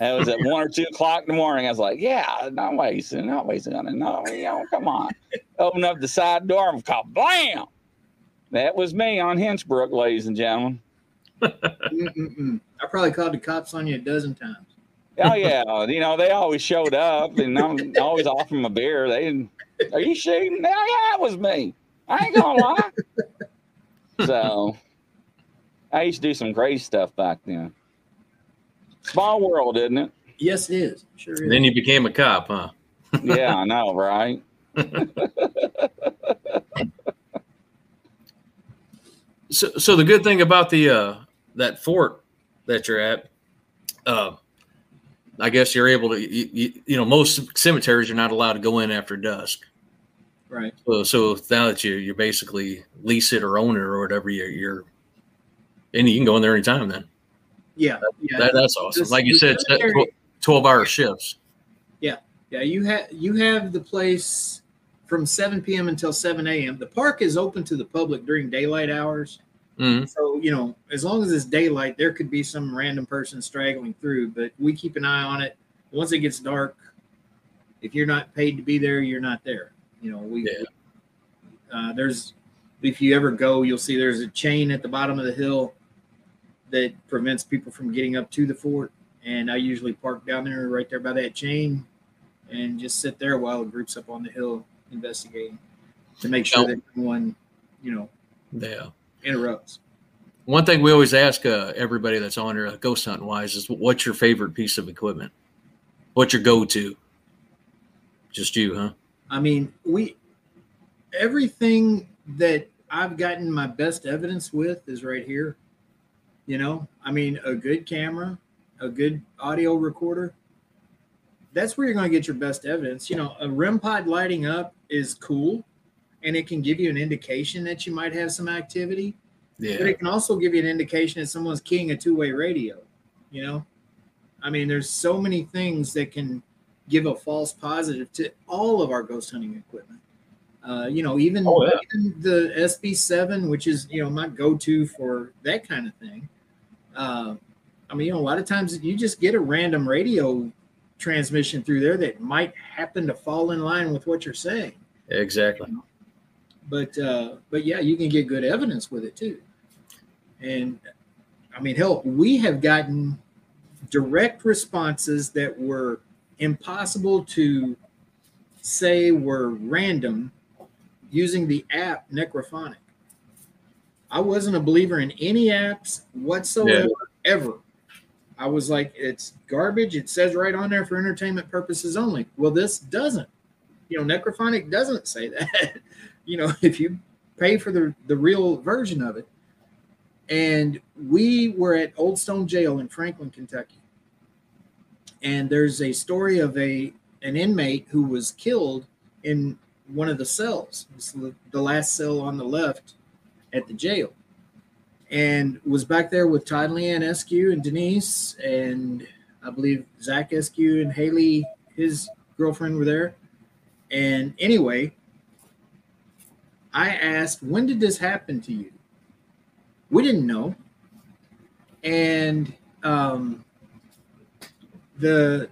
It was at 1 or 2 o'clock in the morning. I was like, "Yeah, not wasting on it. No, you know, come on." Open up the side door and call, blam! That was me on Hinchbrook, ladies and gentlemen. I probably called the cops on you a dozen times. Oh yeah, you know they always showed up, and I'm always offering them a beer. They didn't. Are you shooting? Hell yeah, it was me. I ain't gonna lie. So, I used to do some crazy stuff back then. Small world, isn't it? Yes, it is. Sure is. Then you became a cop, huh? Yeah, I know, right? So the good thing about the that fort that you're at, I guess you're able to, you know, most cemeteries you're not allowed to go in after dusk, right? So now that you basically lease it or own it or whatever, you're and you can go in there anytime then. Yeah, yeah. That's awesome. Like you said, 12-hour shifts. Yeah, yeah. You have the place from 7 p.m. until 7 a.m. The park is open to the public during daylight hours. Mm-hmm. So, you know, as long as it's daylight, there could be some random person straggling through, but we keep an eye on it. Once it gets dark, if you're not paid to be there, you're not there. You know, if you ever go, you'll see there's a chain at the bottom of the hill that prevents people from getting up to the fort. And I usually park down there right there by that chain and just sit there while the group's up on the hill investigating to make sure that no one, you know, interrupts. One thing we always ask everybody that's on here, ghost hunting wise, is what's your favorite piece of equipment? What's your go-to? Just you, huh? I mean, everything that I've gotten my best evidence with is right here. You know, I mean, a good camera, a good audio recorder. That's where you're going to get your best evidence. You know, a REM pod lighting up is cool, and it can give you an indication that you might have some activity. Yeah. But it can also give you an indication that someone's keying a two-way radio. You know, I mean, there's so many things that can give a false positive to all of our ghost hunting equipment. You know, even the SB7, which is, you know, my go-to for that kind of thing. I mean, you know, a lot of times you just get a random radio transmission through there that might happen to fall in line with what you're saying. Exactly. You know? But yeah, you can get good evidence with it too. And I mean, hell, we have gotten direct responses that were impossible to say were random using the app Necrophonic. I wasn't a believer in any apps whatsoever, ever. I was like, it's garbage. It says right on there for entertainment purposes only. Well, this doesn't. You know, Necrophonic doesn't say that. You know, if you pay for the real version of it. And we were at Old Stone Jail in Franklin, Kentucky. And there's a story of an inmate who was killed in one of the cells. It's the last cell on the left at the jail. And was back there with Todd Leanne Eskew and Denise, and I believe Zach Eskew and Haley, his girlfriend, were there. And anyway, I asked, when did this happen to you? We didn't know. And the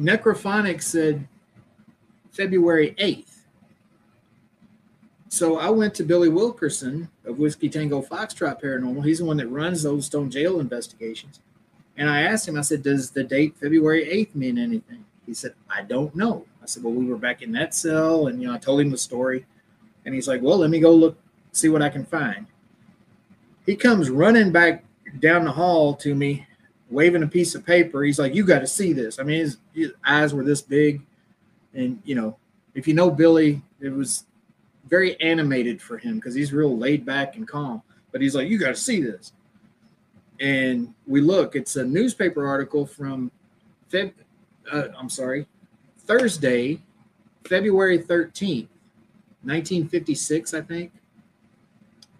Necrophonic said February 8th. So I went to Billy Wilkerson of Whiskey Tango Foxtrot Paranormal. He's the one that runs Old Stone Jail investigations. And I asked him, I said, does the date February 8th mean anything? He said, I don't know. I said, well, we were back in that cell. And, you know, I told him the story. And he's like, well, let me go look, see what I can find. He comes running back down the hall to me, waving a piece of paper. He's like, you got to see this. I mean, his eyes were this big. And, you know, if you know Billy, it was very animated for him because he's real laid back and calm. But he's like, you got to see this. And we look, it's a newspaper article from Thursday, February 13th, 1956, I think.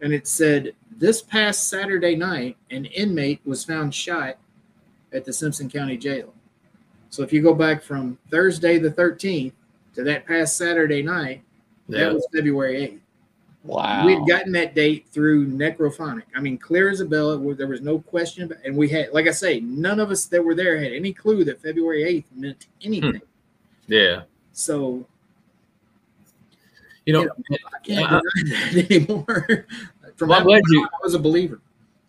And it said, this past Saturday night, an inmate was found shot at the Simpson County Jail. So if you go back from Thursday the 13th to that past Saturday night, that was February 8th. Wow. We had gotten that date through Necrophonic. I mean, clear as a bell. There was no question. And we had, like I say, none of us that were there had any clue that February 8th meant anything. Yeah. So, you know I can't deny that anymore. From my point, I was a believer.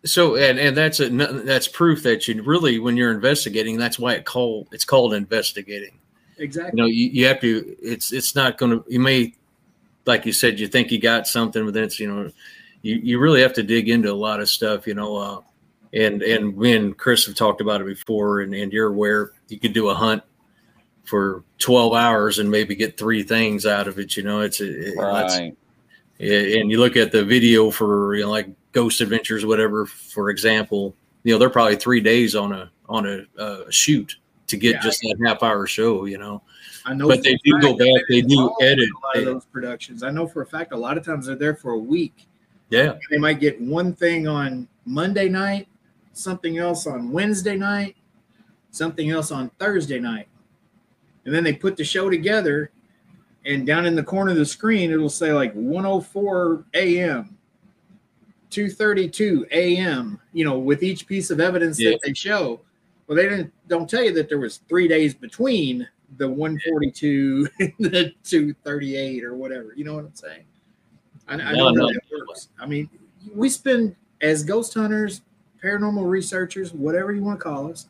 So, and that's proof that you really, when you're investigating, that's why it's called investigating. Exactly. You know, you have to, it's not going to, you may, like you said, you think you got something, but that's, you know, you really have to dig into a lot of stuff, you know, and when Chris have talked about it before, and you're aware, you could do a hunt for 12 hours and maybe get 3 things out of it. You know, and you look at the video for, you know, like Ghost Adventures, whatever, for example, you know, they're probably 3 days on a shoot to get just that half-hour show, you know. I know, but they do go back. They do edit a lot of those productions. I know for a fact a lot of times they're there for a week. Yeah, they might get one thing on Monday night, something else on Wednesday night, something else on Thursday night, and then they put the show together. And down in the corner of the screen, it'll say like 1:04 a.m., 2:32 a.m. You know, with each piece of evidence that they show. Well, they don't tell you that there was 3 days between the 1:42 and the 2:38 or whatever. You know what I'm saying? I don't know that works. I mean, we spend, as ghost hunters, paranormal researchers, whatever you want to call us,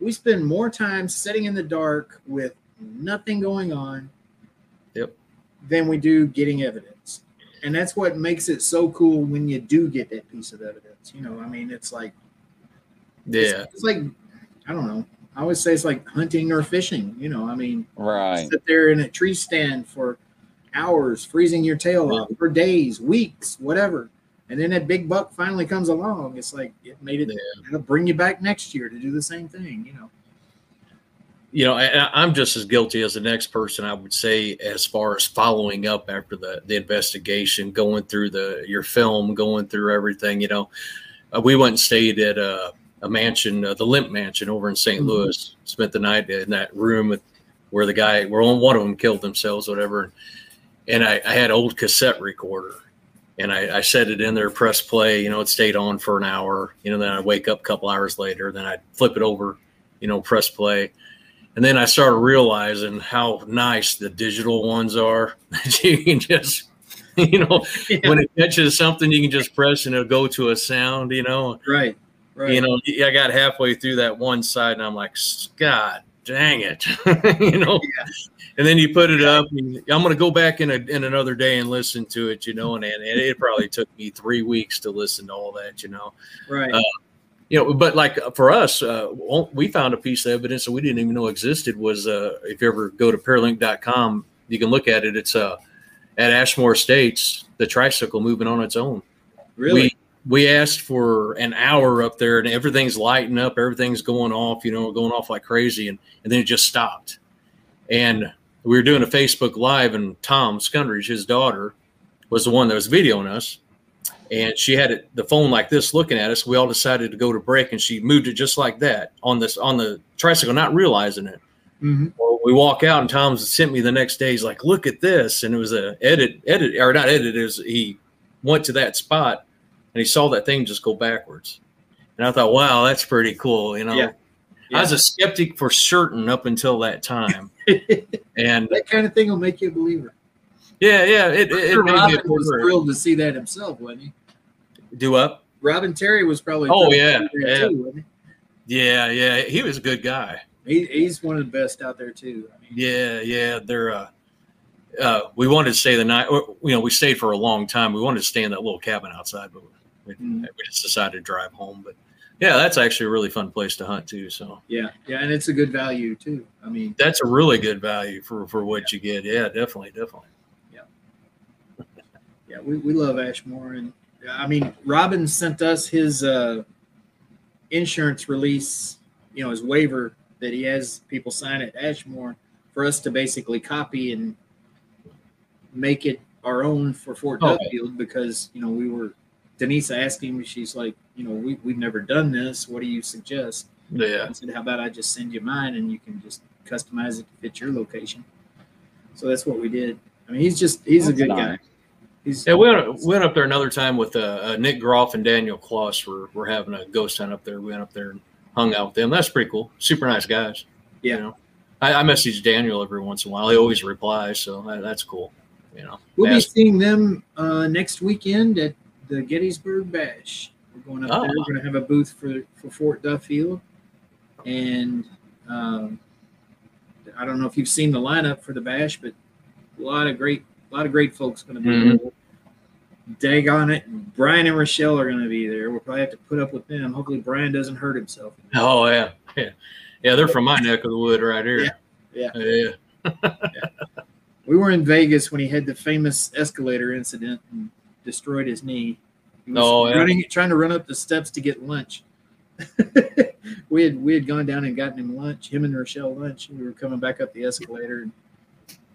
we spend more time sitting in the dark with nothing going on than we do getting evidence. And that's what makes it so cool when you do get that piece of evidence. You know, I mean, it's like, it's like, I don't know. I always say it's like hunting or fishing, you know, I mean, sit there in a tree stand for hours, freezing your tail off for days, weeks, whatever. And then that big buck finally comes along. It's like, it'll bring you back next year to do the same thing, you know. You know, I'm just as guilty as the next person, I would say, as far as following up after the investigation, going through your film, going through everything, you know. We went and stayed at a mansion, the Limp Mansion over in St. Louis, spent the night in that room where the guy, one of them killed themselves, whatever. And I had an old cassette recorder and I set it in there, press play, you know, it stayed on for an hour, you know, then I'd wake up a couple hours later, then I'd flip it over, you know, press play. And then I started realizing how nice the digital ones are. You can just, you know, when it catches something, you can just press and it'll go to a sound, you know. Right. You know, I got halfway through that one side and I'm like, God dang it. You know, and then you put it up. And I'm going to go back in another day and listen to it, you know, and it probably took me 3 weeks to listen to all that, you know. Right. You know, but like for us, we found a piece of evidence that we didn't even know existed was, if you ever go to Paralink.com, you can look at it. It's at Ashmore Estates, the tricycle moving on its own. Really? We asked for an hour up there and everything's lighting up. Everything's going off, you know, going off like crazy. And then it just stopped. And we were doing a Facebook Live and Tom Scundridge, his daughter, was the one that was videoing us. And she had the phone like this looking at us. We all decided to go to break and she moved it just like that on the tricycle, not realizing it. Mm-hmm. Well, we walk out and Tom sent me the next day. He's like, look at this. And it was a edit or not edit. He went to that spot. And he saw that thing just go backwards. And I thought, wow, that's pretty cool. You know, I was a skeptic for certain up until that time. And that kind of thing will make you a believer. Yeah. It Robin made me was thrilled to see that himself, wasn't he? Robin Terry was probably. Oh, yeah. Too, wasn't he? Yeah, yeah, he was a good guy. He's one of the best out there too. I mean, yeah, they're. We wanted to stay the night. You know, we stayed for a long time. We wanted to stay in that little cabin outside, but we just decided to drive home. But yeah, that's actually a really fun place to hunt too. So yeah, and it's a good value too. I mean, that's a really good value for what you get. Yeah, definitely. Yeah, yeah, we love Ashmore, and I mean, Robin sent us his insurance release. You know, his waiver that he has people sign at Ashmore for us to basically copy and make it our own for Fort Duffield, because, you know, Denise asked him, she's like, you know, we've never done this. What do you suggest? Yeah. I said, how about I just send you mine and you can just customize it to fit your location. So that's what we did. I mean, he's a good guy. We went up there another time with Nick Groff and Daniel Kloss. We're having a ghost hunt up there. We went up there and hung out with them. That's pretty cool. Super nice guys. Yeah. You know? I message Daniel every once in a while. He always replies, so that's cool. You know, we'll be seeing them next weekend at the Gettysburg Bash. We're going up there. We're going to have a booth for Fort Duffield, and I don't know if you've seen the lineup for the bash, but a lot of great folks going to be there. Daggone it, Brian and Rochelle are going to be there. We'll probably have to put up with them. Hopefully, Brian doesn't hurt himself. Oh yeah. They're from my neck of the wood right here. Yeah. We were in Vegas when he had the famous escalator incident and destroyed his knee. He was trying to run up the steps to get lunch. We had gone down and gotten him and Rochelle lunch. We were coming back up the escalator, and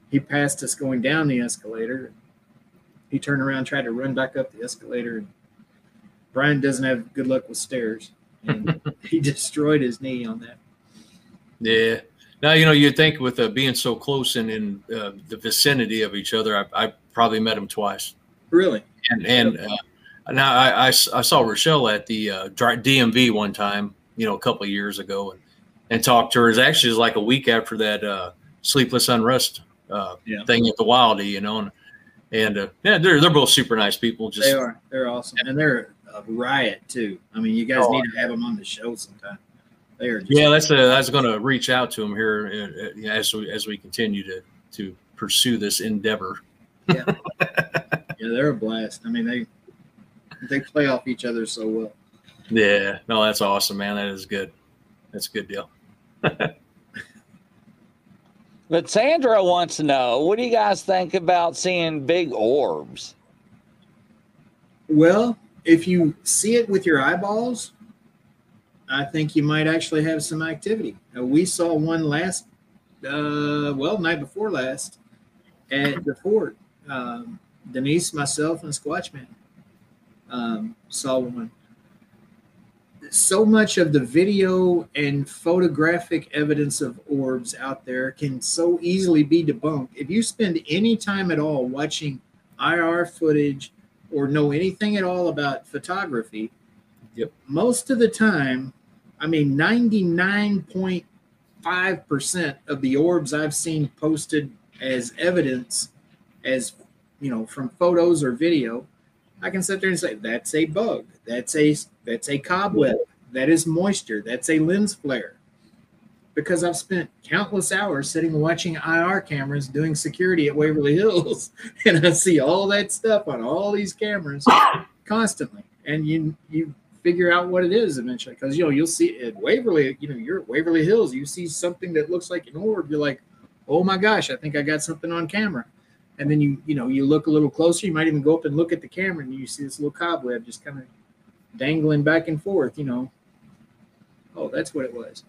he passed us going down the escalator. He turned around, tried to run back up the escalator, and Brian doesn't have good luck with stairs, and he destroyed his knee on that. Yeah. Now, you know, you'd think with being so close and in the vicinity of each other, I probably met him twice. Really? And now I saw Rochelle at the DMV one time, you know, a couple of years ago, and talked to her. It was actually like a week after that Sleepless Unrest thing at the Wildy, you know. And yeah, they're both super nice people. They are. They're awesome. And they're a riot, too. I mean, you guys need to have them on the show sometime. Yeah, that's going to reach out to him here as we continue to pursue this endeavor. Yeah, they're a blast. I mean, they play off each other so well. Yeah, no, that's awesome, man. That is good. That's a good deal. But Sandra wants to know, what do you guys think about seeing big orbs? Well, if you see it with your eyeballs, I think you might actually have some activity. We saw one last, night before last at the fort. Denise, myself, and Squatchman saw one. So much of the video and photographic evidence of orbs out there can so easily be debunked. If you spend any time at all watching IR footage or know anything at all about photography, most of the time, I mean, 99.5% of the orbs I've seen posted as evidence, as you know, from photos or video, I can sit there and say that's a bug, that's a cobweb, that is moisture, that's a lens flare, because I've spent countless hours sitting watching IR cameras doing security at Waverly Hills, and I see all that stuff on all these cameras constantly, and you figure out what it is eventually, because you know, you'll see it at Waverly, you know, you're at Waverly Hills, you see something that looks like an orb, you're like, oh my gosh, I think I got something on camera. And then you look a little closer, you might even go up and look at the camera, and you see this little cobweb just kind of dangling back and forth, you know. Oh, that's what it was.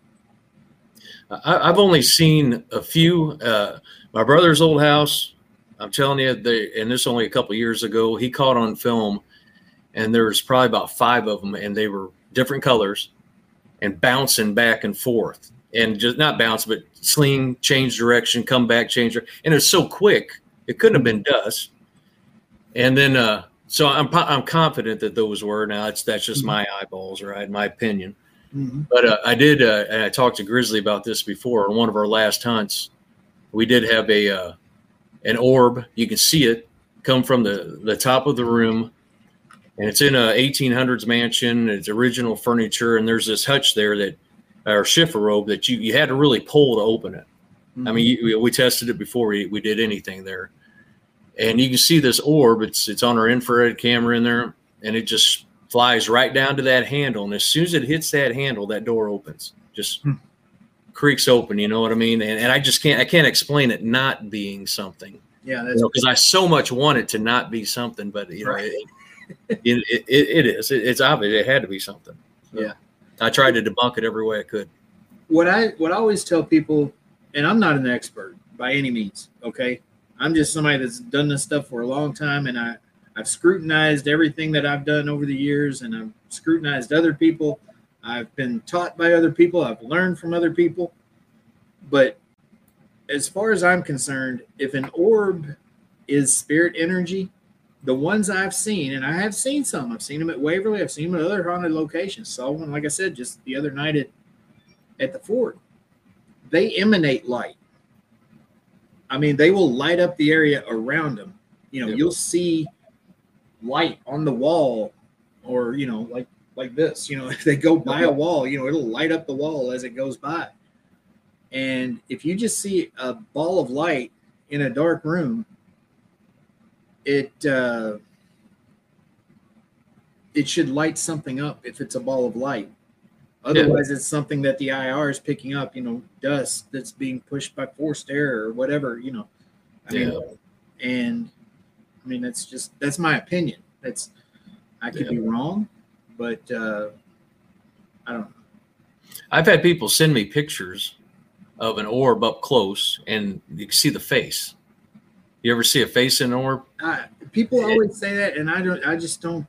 I've only seen a few. My brother's old house, I'm telling you, and this only a couple years ago, he caught on film. And there was probably about 5 of them, and they were different colors and bouncing back and forth. And just not bounce, but sling, change direction, come back, change. And it was so quick, it couldn't have been dust. And then, so I'm confident that those were. Now, that's just my eyeballs, right? My opinion. Mm-hmm. But I did, and I talked to Grizzly about this before. On one of our last hunts, we did have an orb. You can see it come from the top of the room. And it's in a 1800s mansion. It's original furniture, and there's this hutch there that or shifter rope that you had to really pull to open it. Mm-hmm. I mean, we tested it before we did anything there. And you can see this orb. It's on our infrared camera in there, and it just flies right down to that handle. And as soon as it hits that handle, that door opens, just creaks open. You know what I mean? And I just can't explain it not being something. Yeah, that's because I so much want it to not be something, but you know, it is. It's obvious. It had to be something. So yeah, I tried to debunk it every way I could. What I always tell people, and I'm not an expert by any means. Okay, I'm just somebody that's done this stuff for a long time, and I've scrutinized everything that I've done over the years, and I've scrutinized other people. I've been taught by other people. I've learned from other people, but as far as I'm concerned, if an orb is spirit energy, the ones I've seen, and I have seen some, I've seen them at Waverly, I've seen them at other haunted locations, saw one, like I said, just the other night at the Fort, they emanate light. I mean, they will light up the area around them. You know, you'll see light on the wall, or, you know, like this, you know, if they go by a wall, you know, it'll light up the wall as it goes by. And if you just see a ball of light in a dark room, it should light something up if it's a ball of light. Otherwise, it's something that the IR is picking up, you know, dust that's being pushed by forced air or whatever, you know. I mean, that's my opinion. I could be wrong, but I don't know. I've had people send me pictures of an orb up close, and you can see the face. You ever see a face in an orb? People always say that, and I just don't.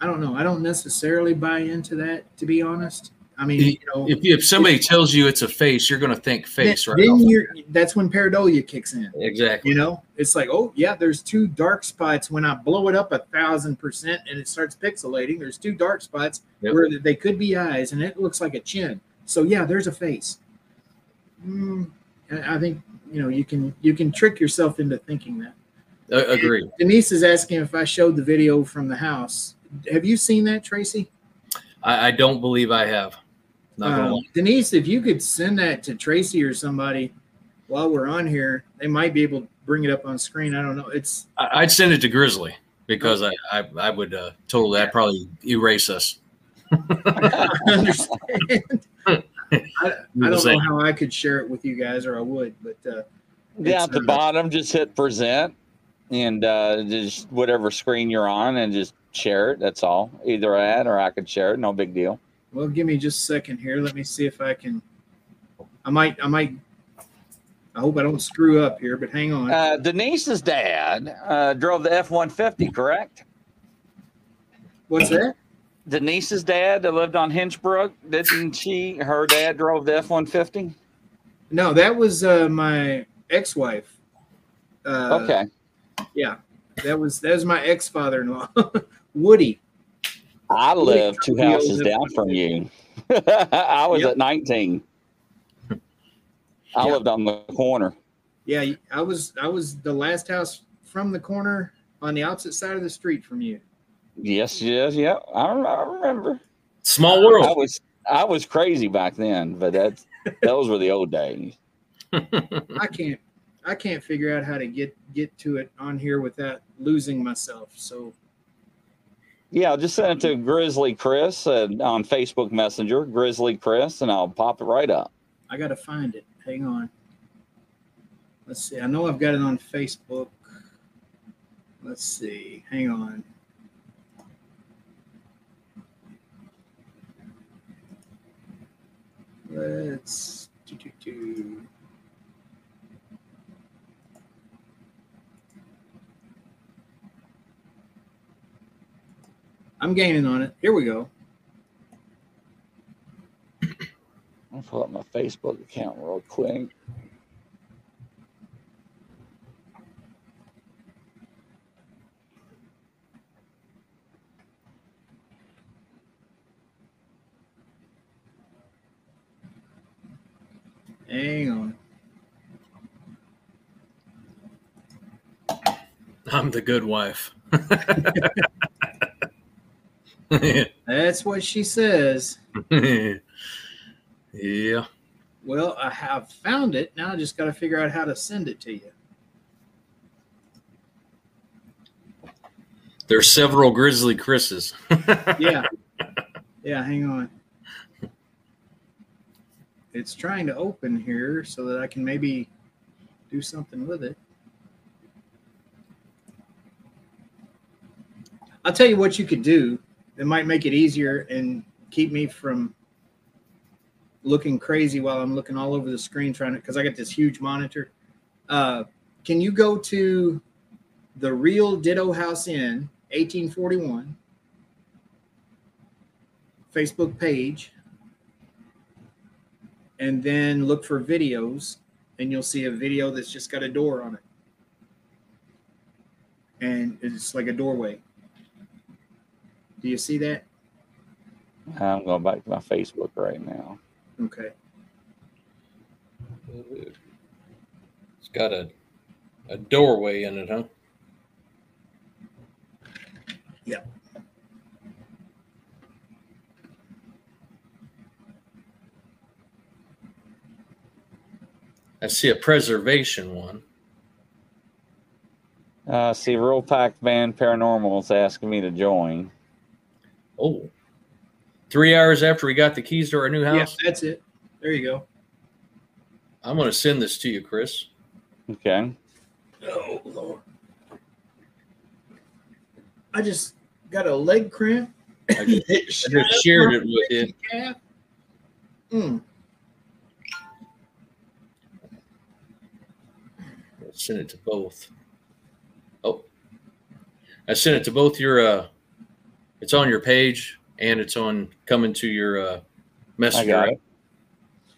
I don't know. I don't necessarily buy into that, to be honest. I mean, you know, if somebody tells you it's a face, you're going to think face, right? Then that's when pareidolia kicks in. Exactly. You know, it's like, oh yeah, there's two dark spots. When I blow it up 1,000% and it starts pixelating, there's two dark spots where they could be eyes, and it looks like a chin. So yeah, there's a face. I think, you know, you can trick yourself into thinking that. Agreed. Denise is asking if I showed the video from the house. Have you seen that, Tracy? I don't believe I have. Not gonna lie. Denise, if you could send that to Tracy or somebody while we're on here, they might be able to bring it up on screen. I don't know. I'd send it to Grizzly because I would totally. I'd probably erase us. I understand. I don't know how I could share it with you guys, or I would, but down at the bottom, just hit present and just whatever screen you're on, and just share it. That's all. Either add or I could share it. No big deal. Well, give me just a second here. Let me see if I can. I might. I hope I don't screw up here, but hang on. Denise's dad drove the F-150, correct? What's that? Denise's dad that lived on Hinchbrook, didn't she? Her dad drove the F-150? No, that was my ex-wife. Okay. Yeah, that was my ex-father-in-law, Woody. I lived two houses down from you. I was at 19. I lived on the corner. Yeah, I was the last house from the corner on the opposite side of the street from you. Yes, yeah. I remember. Small world. I was crazy back then, but those were the old days. I can't figure out how to get to it on here without losing myself. So yeah, I'll just send it to Grizzly Chris on Facebook Messenger, Grizzly Chris, and I'll pop it right up. I gotta find it. Hang on. Let's see. I know I've got it on Facebook. Let's see. Hang on. Let's do. I'm gaining on it. Here we go. I'll pull up my Facebook account real quick. Hang on. I'm the good wife. That's what she says. Yeah. Well, I have found it. Now I just got to figure out how to send it to you. There's several Grizzly Chris's. Yeah. Yeah, hang on. It's trying to open here so that I can maybe do something with it. I'll tell you what you could do that might make it easier and keep me from looking crazy while I'm looking all over the screen trying to, because I got this huge monitor. Can you go to the real Ditto House Inn, 1841, Facebook page, and then look for videos, and you'll see a video that's just got a door on it. And it's like a doorway. Do you see that? I'm going back to my Facebook right now. Okay. It's got a doorway in it, huh? Yeah. I see a preservation one. See, Real Pac-Man Paranormal is asking me to join. Oh. 3 hours after we got the keys to our new house? Yeah, that's it. There you go. I'm going to send this to you, Chris. Okay. Oh, Lord. I just got a leg cramp. I just shared it with you. Let's send it to both. Oh. I sent it to both your... it's on your page, and it's on coming to your messenger. Right?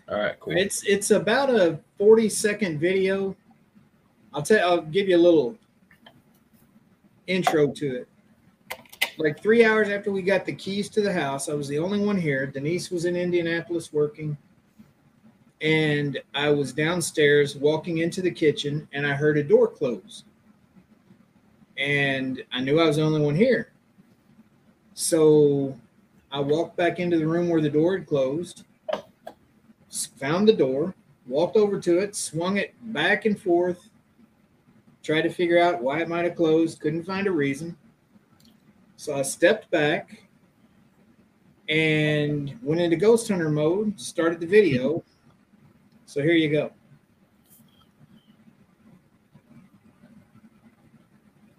All right, cool. It's about a 40-second video. I'll give you a little intro to it. Like 3 hours after we got the keys to the house, I was the only one here. Denise was in Indianapolis working, and I was downstairs walking into the kitchen, and I heard a door close. And I knew I was the only one here. So I walked back into the room where the door had closed, found the door, walked over to it, swung it back and forth, tried to figure out why it might have closed, couldn't find a reason. So I stepped back and went into ghost hunter mode, started the video. So here you go.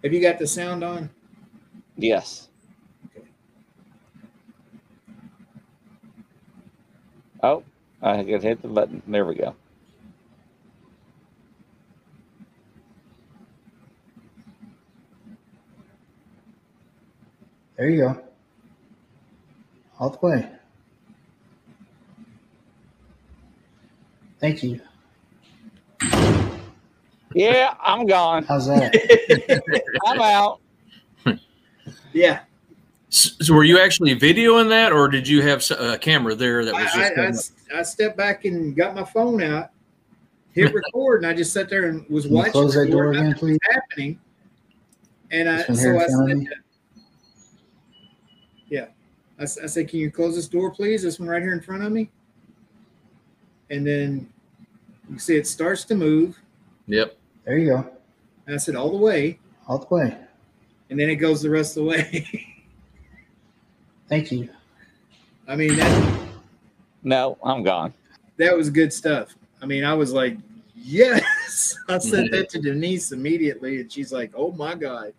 Have you got the sound on? Yes. Oh, I could hit the button. There we go. There you go. All the way. Thank you. Yeah, I'm gone. How's that? I'm out. Yeah. So were you actually videoing that, or did you have a camera there that was just... I stepped back and got my phone out, hit record, and I just sat there and was watching. Close that door again, please. Happening, and I said, "Can you close this door, please? This one right here in front of me." And then you see it starts to move. Yep. There you go. And I said, "All the way." All the way. And then it goes the rest of the way. Thank you. I mean, no, I'm gone. That was good stuff. I mean, I was like, yes. I sent that to Denise immediately, and she's like, oh, my God.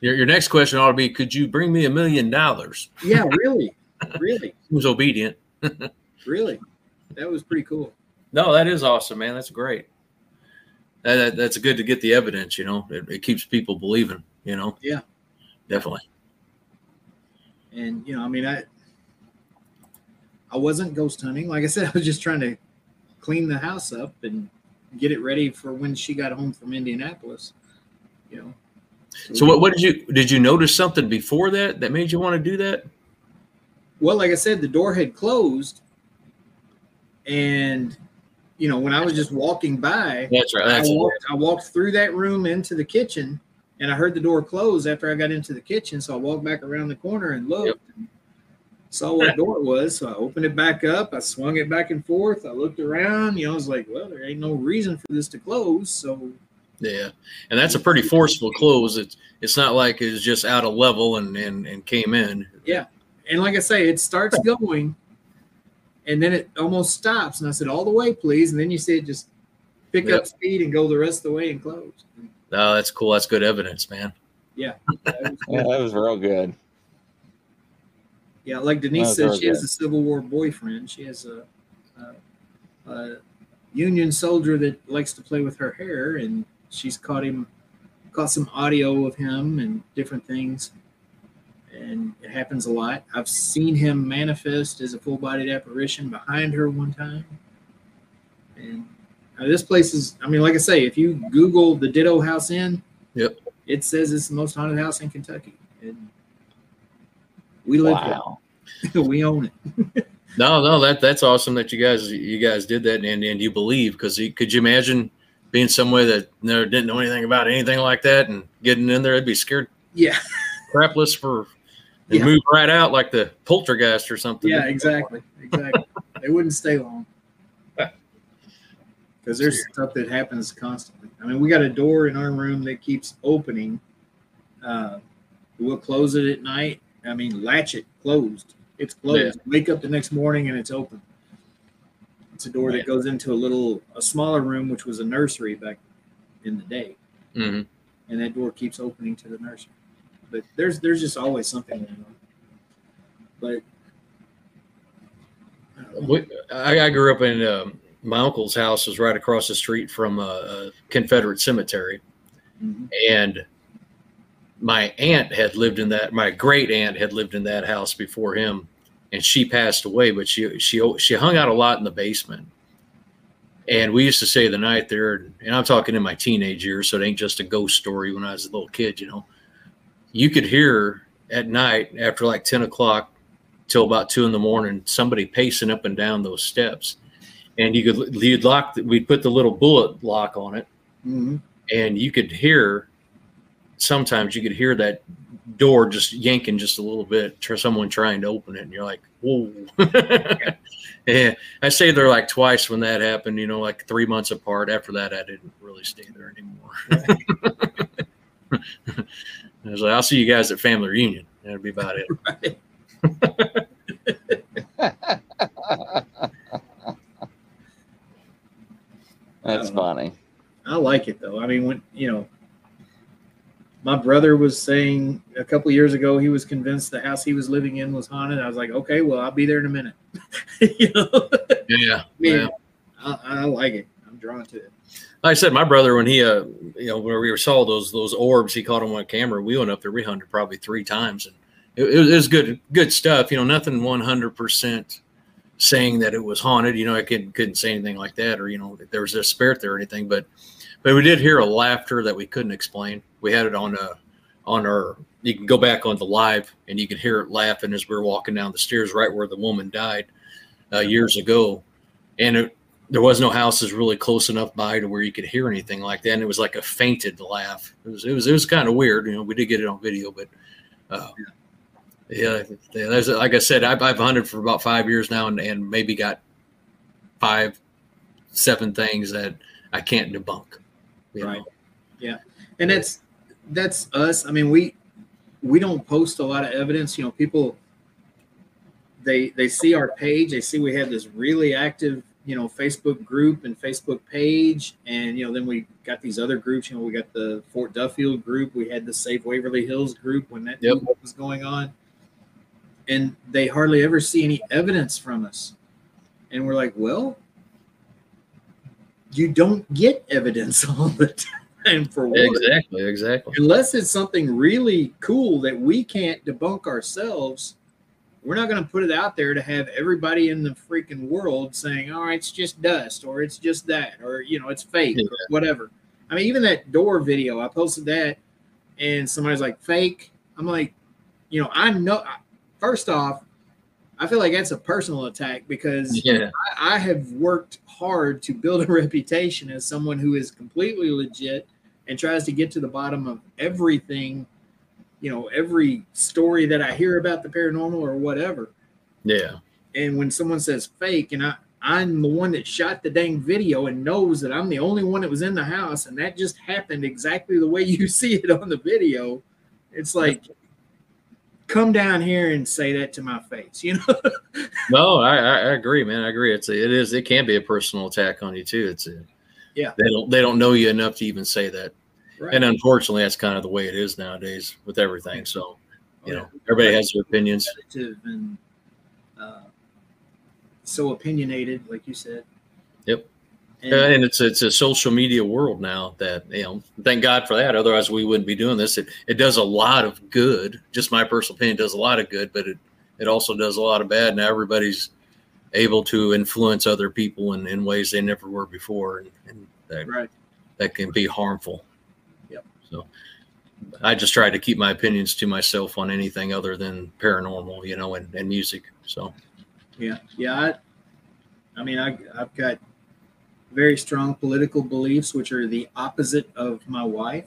Your next question ought to be, could you bring me $1 million? Yeah, really. Really. He was obedient. Really. That was pretty cool. No, that is awesome, man. That's great. That's good to get the evidence, you know. It keeps people believing, you know. Yeah. Definitely. And, you know, I mean, I wasn't ghost hunting. Like I said, I was just trying to clean the house up and get it ready for when she got home from Indianapolis, you know. So what did you notice something before that made you want to do that? Well, like I said, the door had closed. And, you know, when I was just walking by, that's right. I walked through that room into the kitchen. And I heard the door close after I got into the kitchen, so I walked back around the corner and looked. Yep. saw what door it was, so I opened it back up. I swung it back and forth. I looked around. You know, I was like, well, there ain't no reason for this to close. So yeah, and that's a pretty forceful close. It's not like it's just out of level and came in. Yeah, and like I say, it starts going, and then it almost stops. And I said, all the way, please. And then you see it just pick up speed and go the rest of the way and close. Oh, that's cool. That's good evidence, man. Yeah, that was real good. Yeah, like Denise said, she has a Civil War boyfriend. She has a Union soldier that likes to play with her hair, and she's caught some audio of him and different things, and it happens a lot. I've seen him manifest as a full-bodied apparition behind her one time, and this place is, I mean, like I say, if you Google the Ditto House Inn, it says it's the most haunted house in Kentucky, and we live there. We own it. No, that's awesome that you guys did that and you believe, because could you imagine being somewhere that never didn't know anything about anything like that and getting in there? I'd be scared. Yeah, crapless and move right out like the poltergeist or something. Yeah, exactly. They wouldn't stay long because there's stuff that happens constantly. I mean, we got a door in our room that keeps opening. We'll close it at night. I mean, latch it, closed. It's closed. Yeah. Wake up the next morning and it's open. It's a door that goes into a smaller room, which was a nursery back in the day. Mm-hmm. And that door keeps opening to the nursery. But there's just always something going on. But I grew up in my uncle's house was right across the street from a Confederate cemetery. Mm-hmm. And my great aunt had lived in that house before him, and she passed away, but she hung out a lot in the basement. And we used to stay the night there, and I'm talking in my teenage years, so it ain't just a ghost story. When I was a little kid, you know, you could hear at night after like 10 o'clock till about 2 in the morning, somebody pacing up and down those steps. And we'd put the little bullet lock on it, mm-hmm. and you could hear, sometimes you could hear that door just yanking just a little bit, someone trying to open it, and you're like, whoa. Yeah, I stayed there like twice when that happened, you know, like 3 months apart. After that, I didn't really stay there anymore. I was like, I'll see you guys at family reunion. That'll be about it. That's funny. I like it, though. I mean, when, you know, my brother was saying a couple years ago he was convinced the house he was living in was haunted. I was like, okay, well, I'll be there in a minute. You know? Yeah. Man, yeah. I like it. I'm drawn to it. Like I said, my brother, when he, you know, when we saw those orbs, he caught them on camera. We went up there, we hunted probably 3 times, and it was good stuff. You know, nothing 100% saying that it was haunted. You know, I couldn't say anything like that, or, you know, there was a spirit there or anything, but we did hear a laughter that we couldn't explain. We had it on our, you can go back on the live and you could hear it laughing as we were walking down the stairs right where the woman died years ago. And there was no houses really close enough by to where you could hear anything like that. And it was like a fainted laugh. It was kind of weird. You know, we did get it on video, but yeah, like I said, I've hunted for about 5 years now and maybe got 5, 7 things that I can't debunk. Right. Know? Yeah. And that's us. I mean, we don't post a lot of evidence. You know, people, they see our page. They see we have this really active, you know, Facebook group and Facebook page. And, you know, then we got these other groups. You know, we got the Fort Duffield group. We had the Safe Waverly Hills group when that was going on. And they hardly ever see any evidence from us. And we're like, well, you don't get evidence all the time. And for what? Exactly. Unless it's something really cool that we can't debunk ourselves, we're not going to put it out there to have everybody in the freaking world saying, oh, it's just dust, or it's just that, or, you know, it's fake, or whatever. I mean, even that door video, I posted that and somebody's like, fake. I'm like, you know, I know. First off, I feel like that's a personal attack because I have worked hard to build a reputation as someone who is completely legit and tries to get to the bottom of everything, you know, every story that I hear about the paranormal or whatever. Yeah. And when someone says fake, and I'm the one that shot the dang video and knows that I'm the only one that was in the house, and that just happened exactly the way you see it on the video, it's like, come down here and say that to my face, you know? No, I agree, man. I agree. It can be a personal attack on you too. Yeah. They don't know you enough to even say that. Right. And unfortunately, that's kind of the way it is nowadays with everything. So, you know, everybody has their opinions. And, so opinionated, like you said. Yep. And it's a social media world now that, you know, thank God for that. Otherwise, we wouldn't be doing this. It does a lot of good. Just my personal opinion, does a lot of good, but it also does a lot of bad. Now everybody's able to influence other people in ways they never were before. And that can be harmful. Yep. So I just try to keep my opinions to myself on anything other than paranormal, you know, and music. So. Yeah. Yeah. I've got very strong political beliefs, which are the opposite of my wife.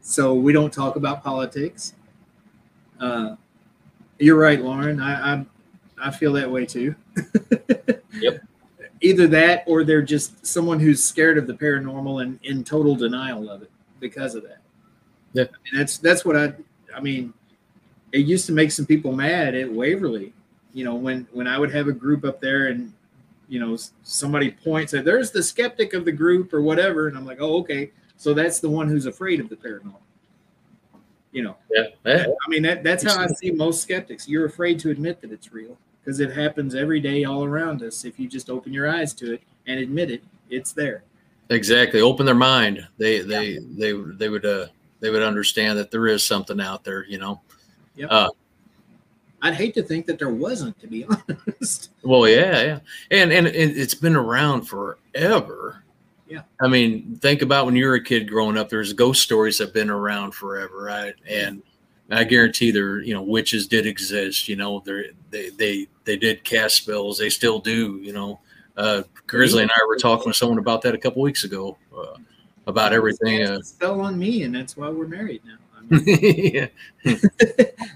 So we don't talk about politics. You're right, Lauren. I feel that way too. Yep. Either that, or they're just someone who's scared of the paranormal and in total denial of it because of that. Yeah. And that's what I mean, it used to make some people mad at Waverly, you know, when I would have a group up there and, you know, somebody points at, there's the skeptic of the group or whatever. And I'm like, oh, okay. So that's the one who's afraid of the paranormal. You know, that's how I see most skeptics. You're afraid to admit that it's real because it happens every day all around us. If you just open your eyes to it and admit it, it's there. Exactly. Open their mind. They would understand that there is something out there, you know? Yep. I'd hate to think that there wasn't, to be honest. Well, yeah. And it's been around forever. Yeah. I mean, think about when you were a kid growing up, there's ghost stories that have been around forever, right? And I guarantee witches did exist, you know, they did cast spells. They still do, you know. Grizzly and I were talking with someone about that a couple weeks ago, about everything. Spell on me, and that's why we're married now. Yeah.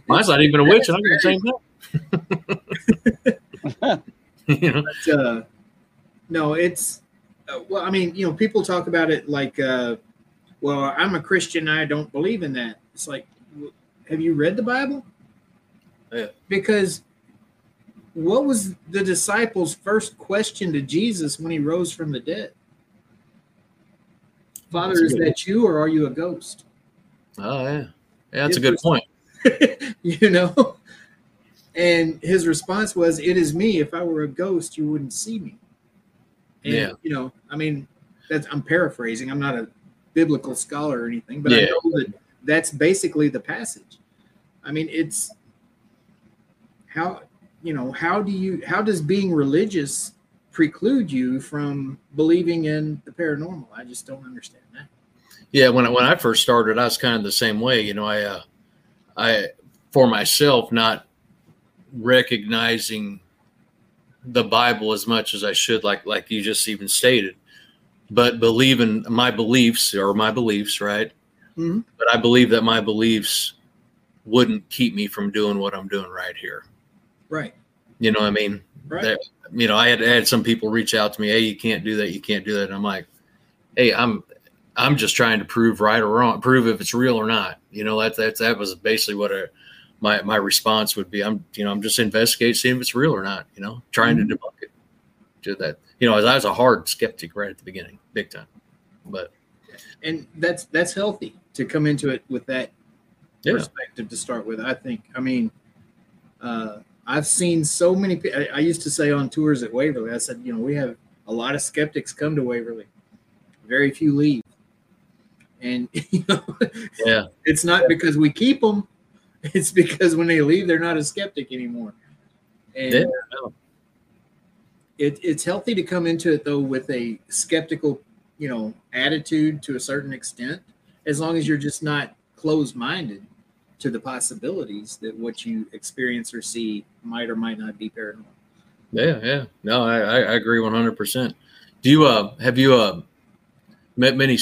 Mine's not even a witch, and I'm going to change that. You know? But, no, it's well. I mean, you know, people talk about it like, well, I'm a Christian, I don't believe in that. It's like, have you read the Bible? Yeah. Because what was the disciples' first question to Jesus when he rose from the dead? Father, is that you, or are you a ghost? Oh, yeah. That's a good point. You know? And his response was, it is me. If I were a ghost, you wouldn't see me. And, you know, I mean, I'm paraphrasing. I'm not a biblical scholar or anything, but I know that that's basically the passage. I mean, it's how does being religious preclude you from believing in the paranormal? I just don't understand that. Yeah, when I first started, I was kind of the same way. You know, I for myself, not recognizing the Bible as much as I should, like you just even stated, but believing my beliefs, right? Mm-hmm. But I believe that my beliefs wouldn't keep me from doing what I'm doing right here. Right. You know what I mean? Right. That, you know, I had some people reach out to me, hey, you can't do that, you can't do that. And I'm like, hey, I'm just trying to prove right or wrong, prove if it's real or not. You know, that was basically what my response would be. I'm just investigating, seeing if it's real or not, you know, trying to debunk it. Do that. You know, I was a hard skeptic right at the beginning, big time. But and that's healthy to come into it with that perspective to start with, I think. I mean, I've seen so many people. I used to say on tours at Waverly, I said, you know, we have a lot of skeptics come to Waverly. Very few leave. And you know, it's not because we keep them; it's because when they leave, they're not a skeptic anymore. And it's healthy to come into it though with a skeptical, you know, attitude to a certain extent, as long as you're just not closed-minded to the possibilities that what you experience or see might or might not be paranormal. Yeah. No, I agree 100%. Do you have you met many?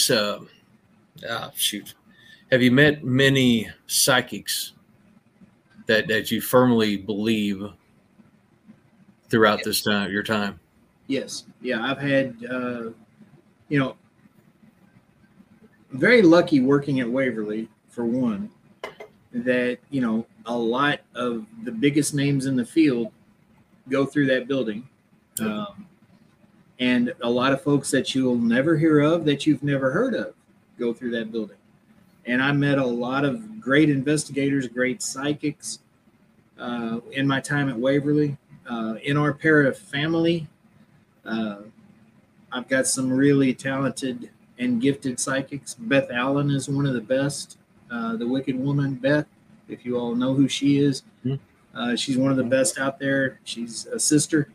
Have you met many psychics that you firmly believe throughout this time, your time. Yes. Yeah. I've had, you know, I'm very lucky working at Waverly, for one, that, you know, a lot of the biggest names in the field go through that building. And a lot of folks that you'll never hear of, that you've never heard of, go through that building. And I met a lot of great investigators, great psychics in my time at Waverly. In our para family, I've got some really talented and gifted psychics. Beth Allen is one of the best. The Wicked Woman, Beth, if you all know who she is, she's one of the best out there. She's a sister,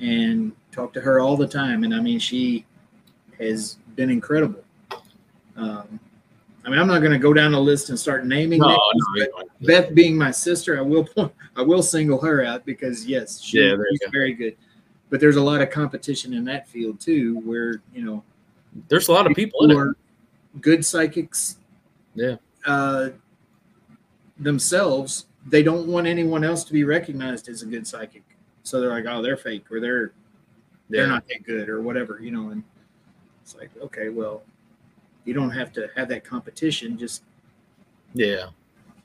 and talk to her all the time. And I mean, she has been incredible. I mean, I'm not going to go down the list and start naming names, but Beth being my sister, I will single her out because, yes, she's very good. But there's a lot of competition in that field, too, where, you know, there's a lot of people who are good psychics themselves. They don't want anyone else to be recognized as a good psychic. So they're like, oh, they're fake, or they're not that good, or whatever, you know. And it's like, okay, well, you don't have to have that competition. Just it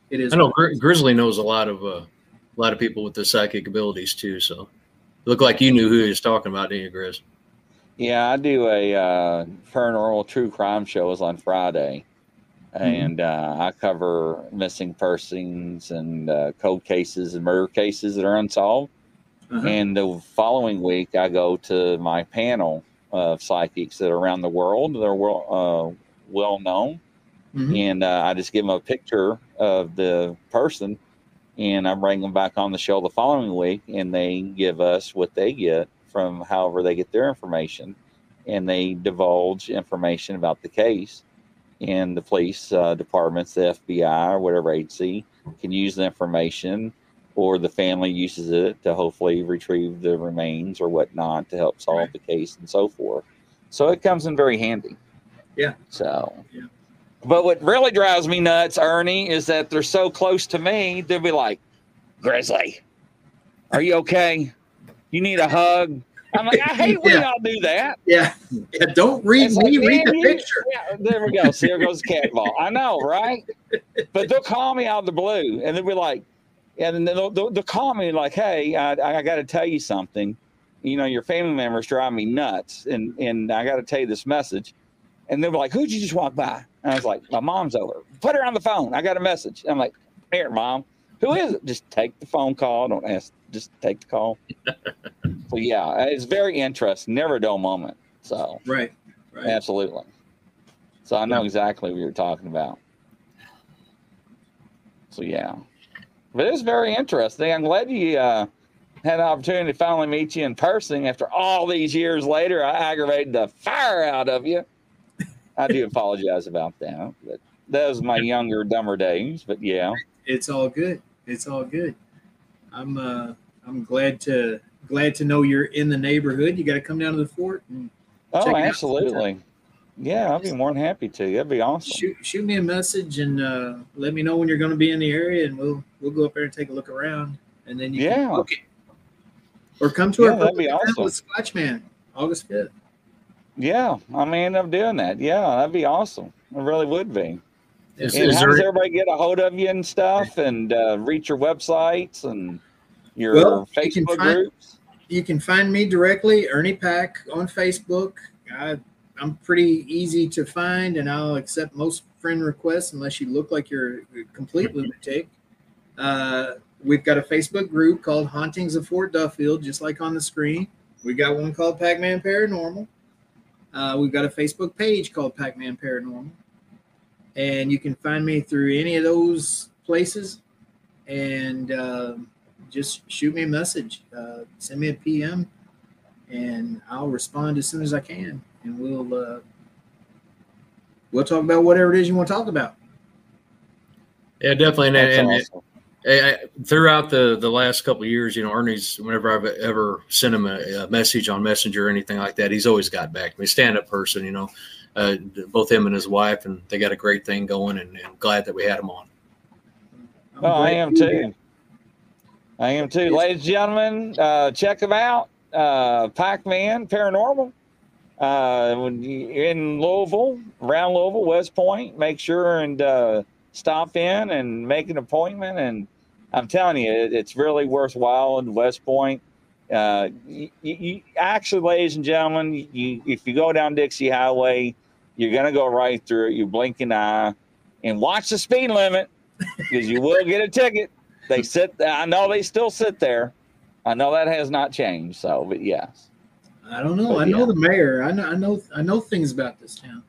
is. I know Grizzly knows a lot of people with the psychic abilities too. So, look like you knew who he was talking about, didn't you, Grizz? Yeah, I do a paranormal true crime show is on Friday, and I cover missing persons and cold cases and murder cases that are unsolved. And the following week, I go to my panel of psychics that are around the world. They're well known. And I just give them a picture of the person, and I bring them back on the show the following week, and they give us what they get from however they get their information, and they divulge information about the case. And the police departments, the FBI, or whatever agency can use the information, or the family uses it to hopefully retrieve the remains or whatnot to help solve the case and so forth. So it comes in very handy. Yeah. So, but what really drives me nuts, Ernie, is that they're so close to me. They'll be like, Grizzly, are you okay? You need a hug? I'm like, I hate when y'all do that. Yeah. Don't read me. Like, read the picture. Yeah, there we go. So there goes the cat ball. I know, right? But they'll call me out of the blue, and they'll be like, and they'll call me like, hey, I got to tell you something. You know, your family members drive me nuts, and I got to tell you this message. And they were like, who'd you just walk by? And I was like, my mom's over. Put her on the phone. I got a message. And I'm like, here, Mom. Who is it? Just take the phone call. Don't ask. Just take the call. So, yeah, it's very interesting. Never a dull moment. So right. Absolutely. So I know exactly what you're talking about. So, yeah. But it was very interesting. I'm glad you had an opportunity to finally meet you in person after all these years later. I aggravated the fire out of you. I do apologize about that. But that was my younger, dumber days. But yeah, it's all good. It's all good. I'm glad to know you're in the neighborhood. You got to come down to the fort. And check it absolutely. Out. Yeah, I'd be more than happy to. That'd be awesome. Shoot me a message and let me know when you're going to be in the area, and we'll go up there and take a look around, and then you can book it. Or come to our event with Squatchman, August 5th. Yeah, I may end up doing that. Yeah, that'd be awesome. It really would be. And how does everybody get a hold of you and stuff, and reach your websites and your Facebook groups? You can find me directly, Ernie Pack, on Facebook. I'm pretty easy to find, and I'll accept most friend requests unless you look like you're a complete lunatic. We've got a Facebook group called Hauntings of Fort Duffield, just like on the screen. We got one called Pac-Man Paranormal. We've got a Facebook page called Pac-Man Paranormal. And you can find me through any of those places, and just shoot me a message. Send me a PM, and I'll respond as soon as I can. And we'll talk about whatever it is you want to talk about. Yeah, definitely. And awesome. Throughout the last couple of years, you know, Ernie's, whenever I've ever sent him a message on Messenger or anything like that, he's always got back to me. Stand-up person, you know, both him and his wife, and they got a great thing going, and I'm glad that we had him on. Oh, I am too. I am too. Ladies and gentlemen, check them out. Pac-Man Paranormal. When you're in Louisville, around Louisville, West Point, make sure and stop in and make an appointment. And I'm telling you, it's really worthwhile in West Point. You actually, ladies and gentlemen, if you go down Dixie Highway, you're going to go right through it. You blink an eye and watch the speed limit, because you will get a ticket. They sit. I know they still sit there. I know that has not changed. So, but yes. I don't know. But I know the mayor. I know things about this town.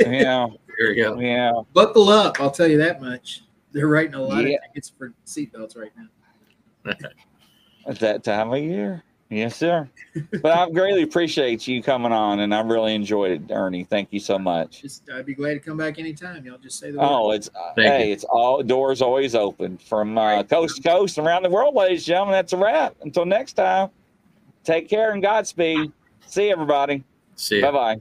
Yeah. There we go. Yeah. Buckle up. I'll tell you that much. They're writing a lot of tickets for seatbelts right now. At that time of year. Yes, sir. But I greatly appreciate you coming on, and I really enjoyed it, Ernie. Thank you so much. I'd be glad to come back anytime. Y'all just say the word. Oh, it's it's all doors always open from coast to coast around the world, ladies and gentlemen. That's a wrap. Until next time, take care and Godspeed. See you, everybody. See you. Bye bye.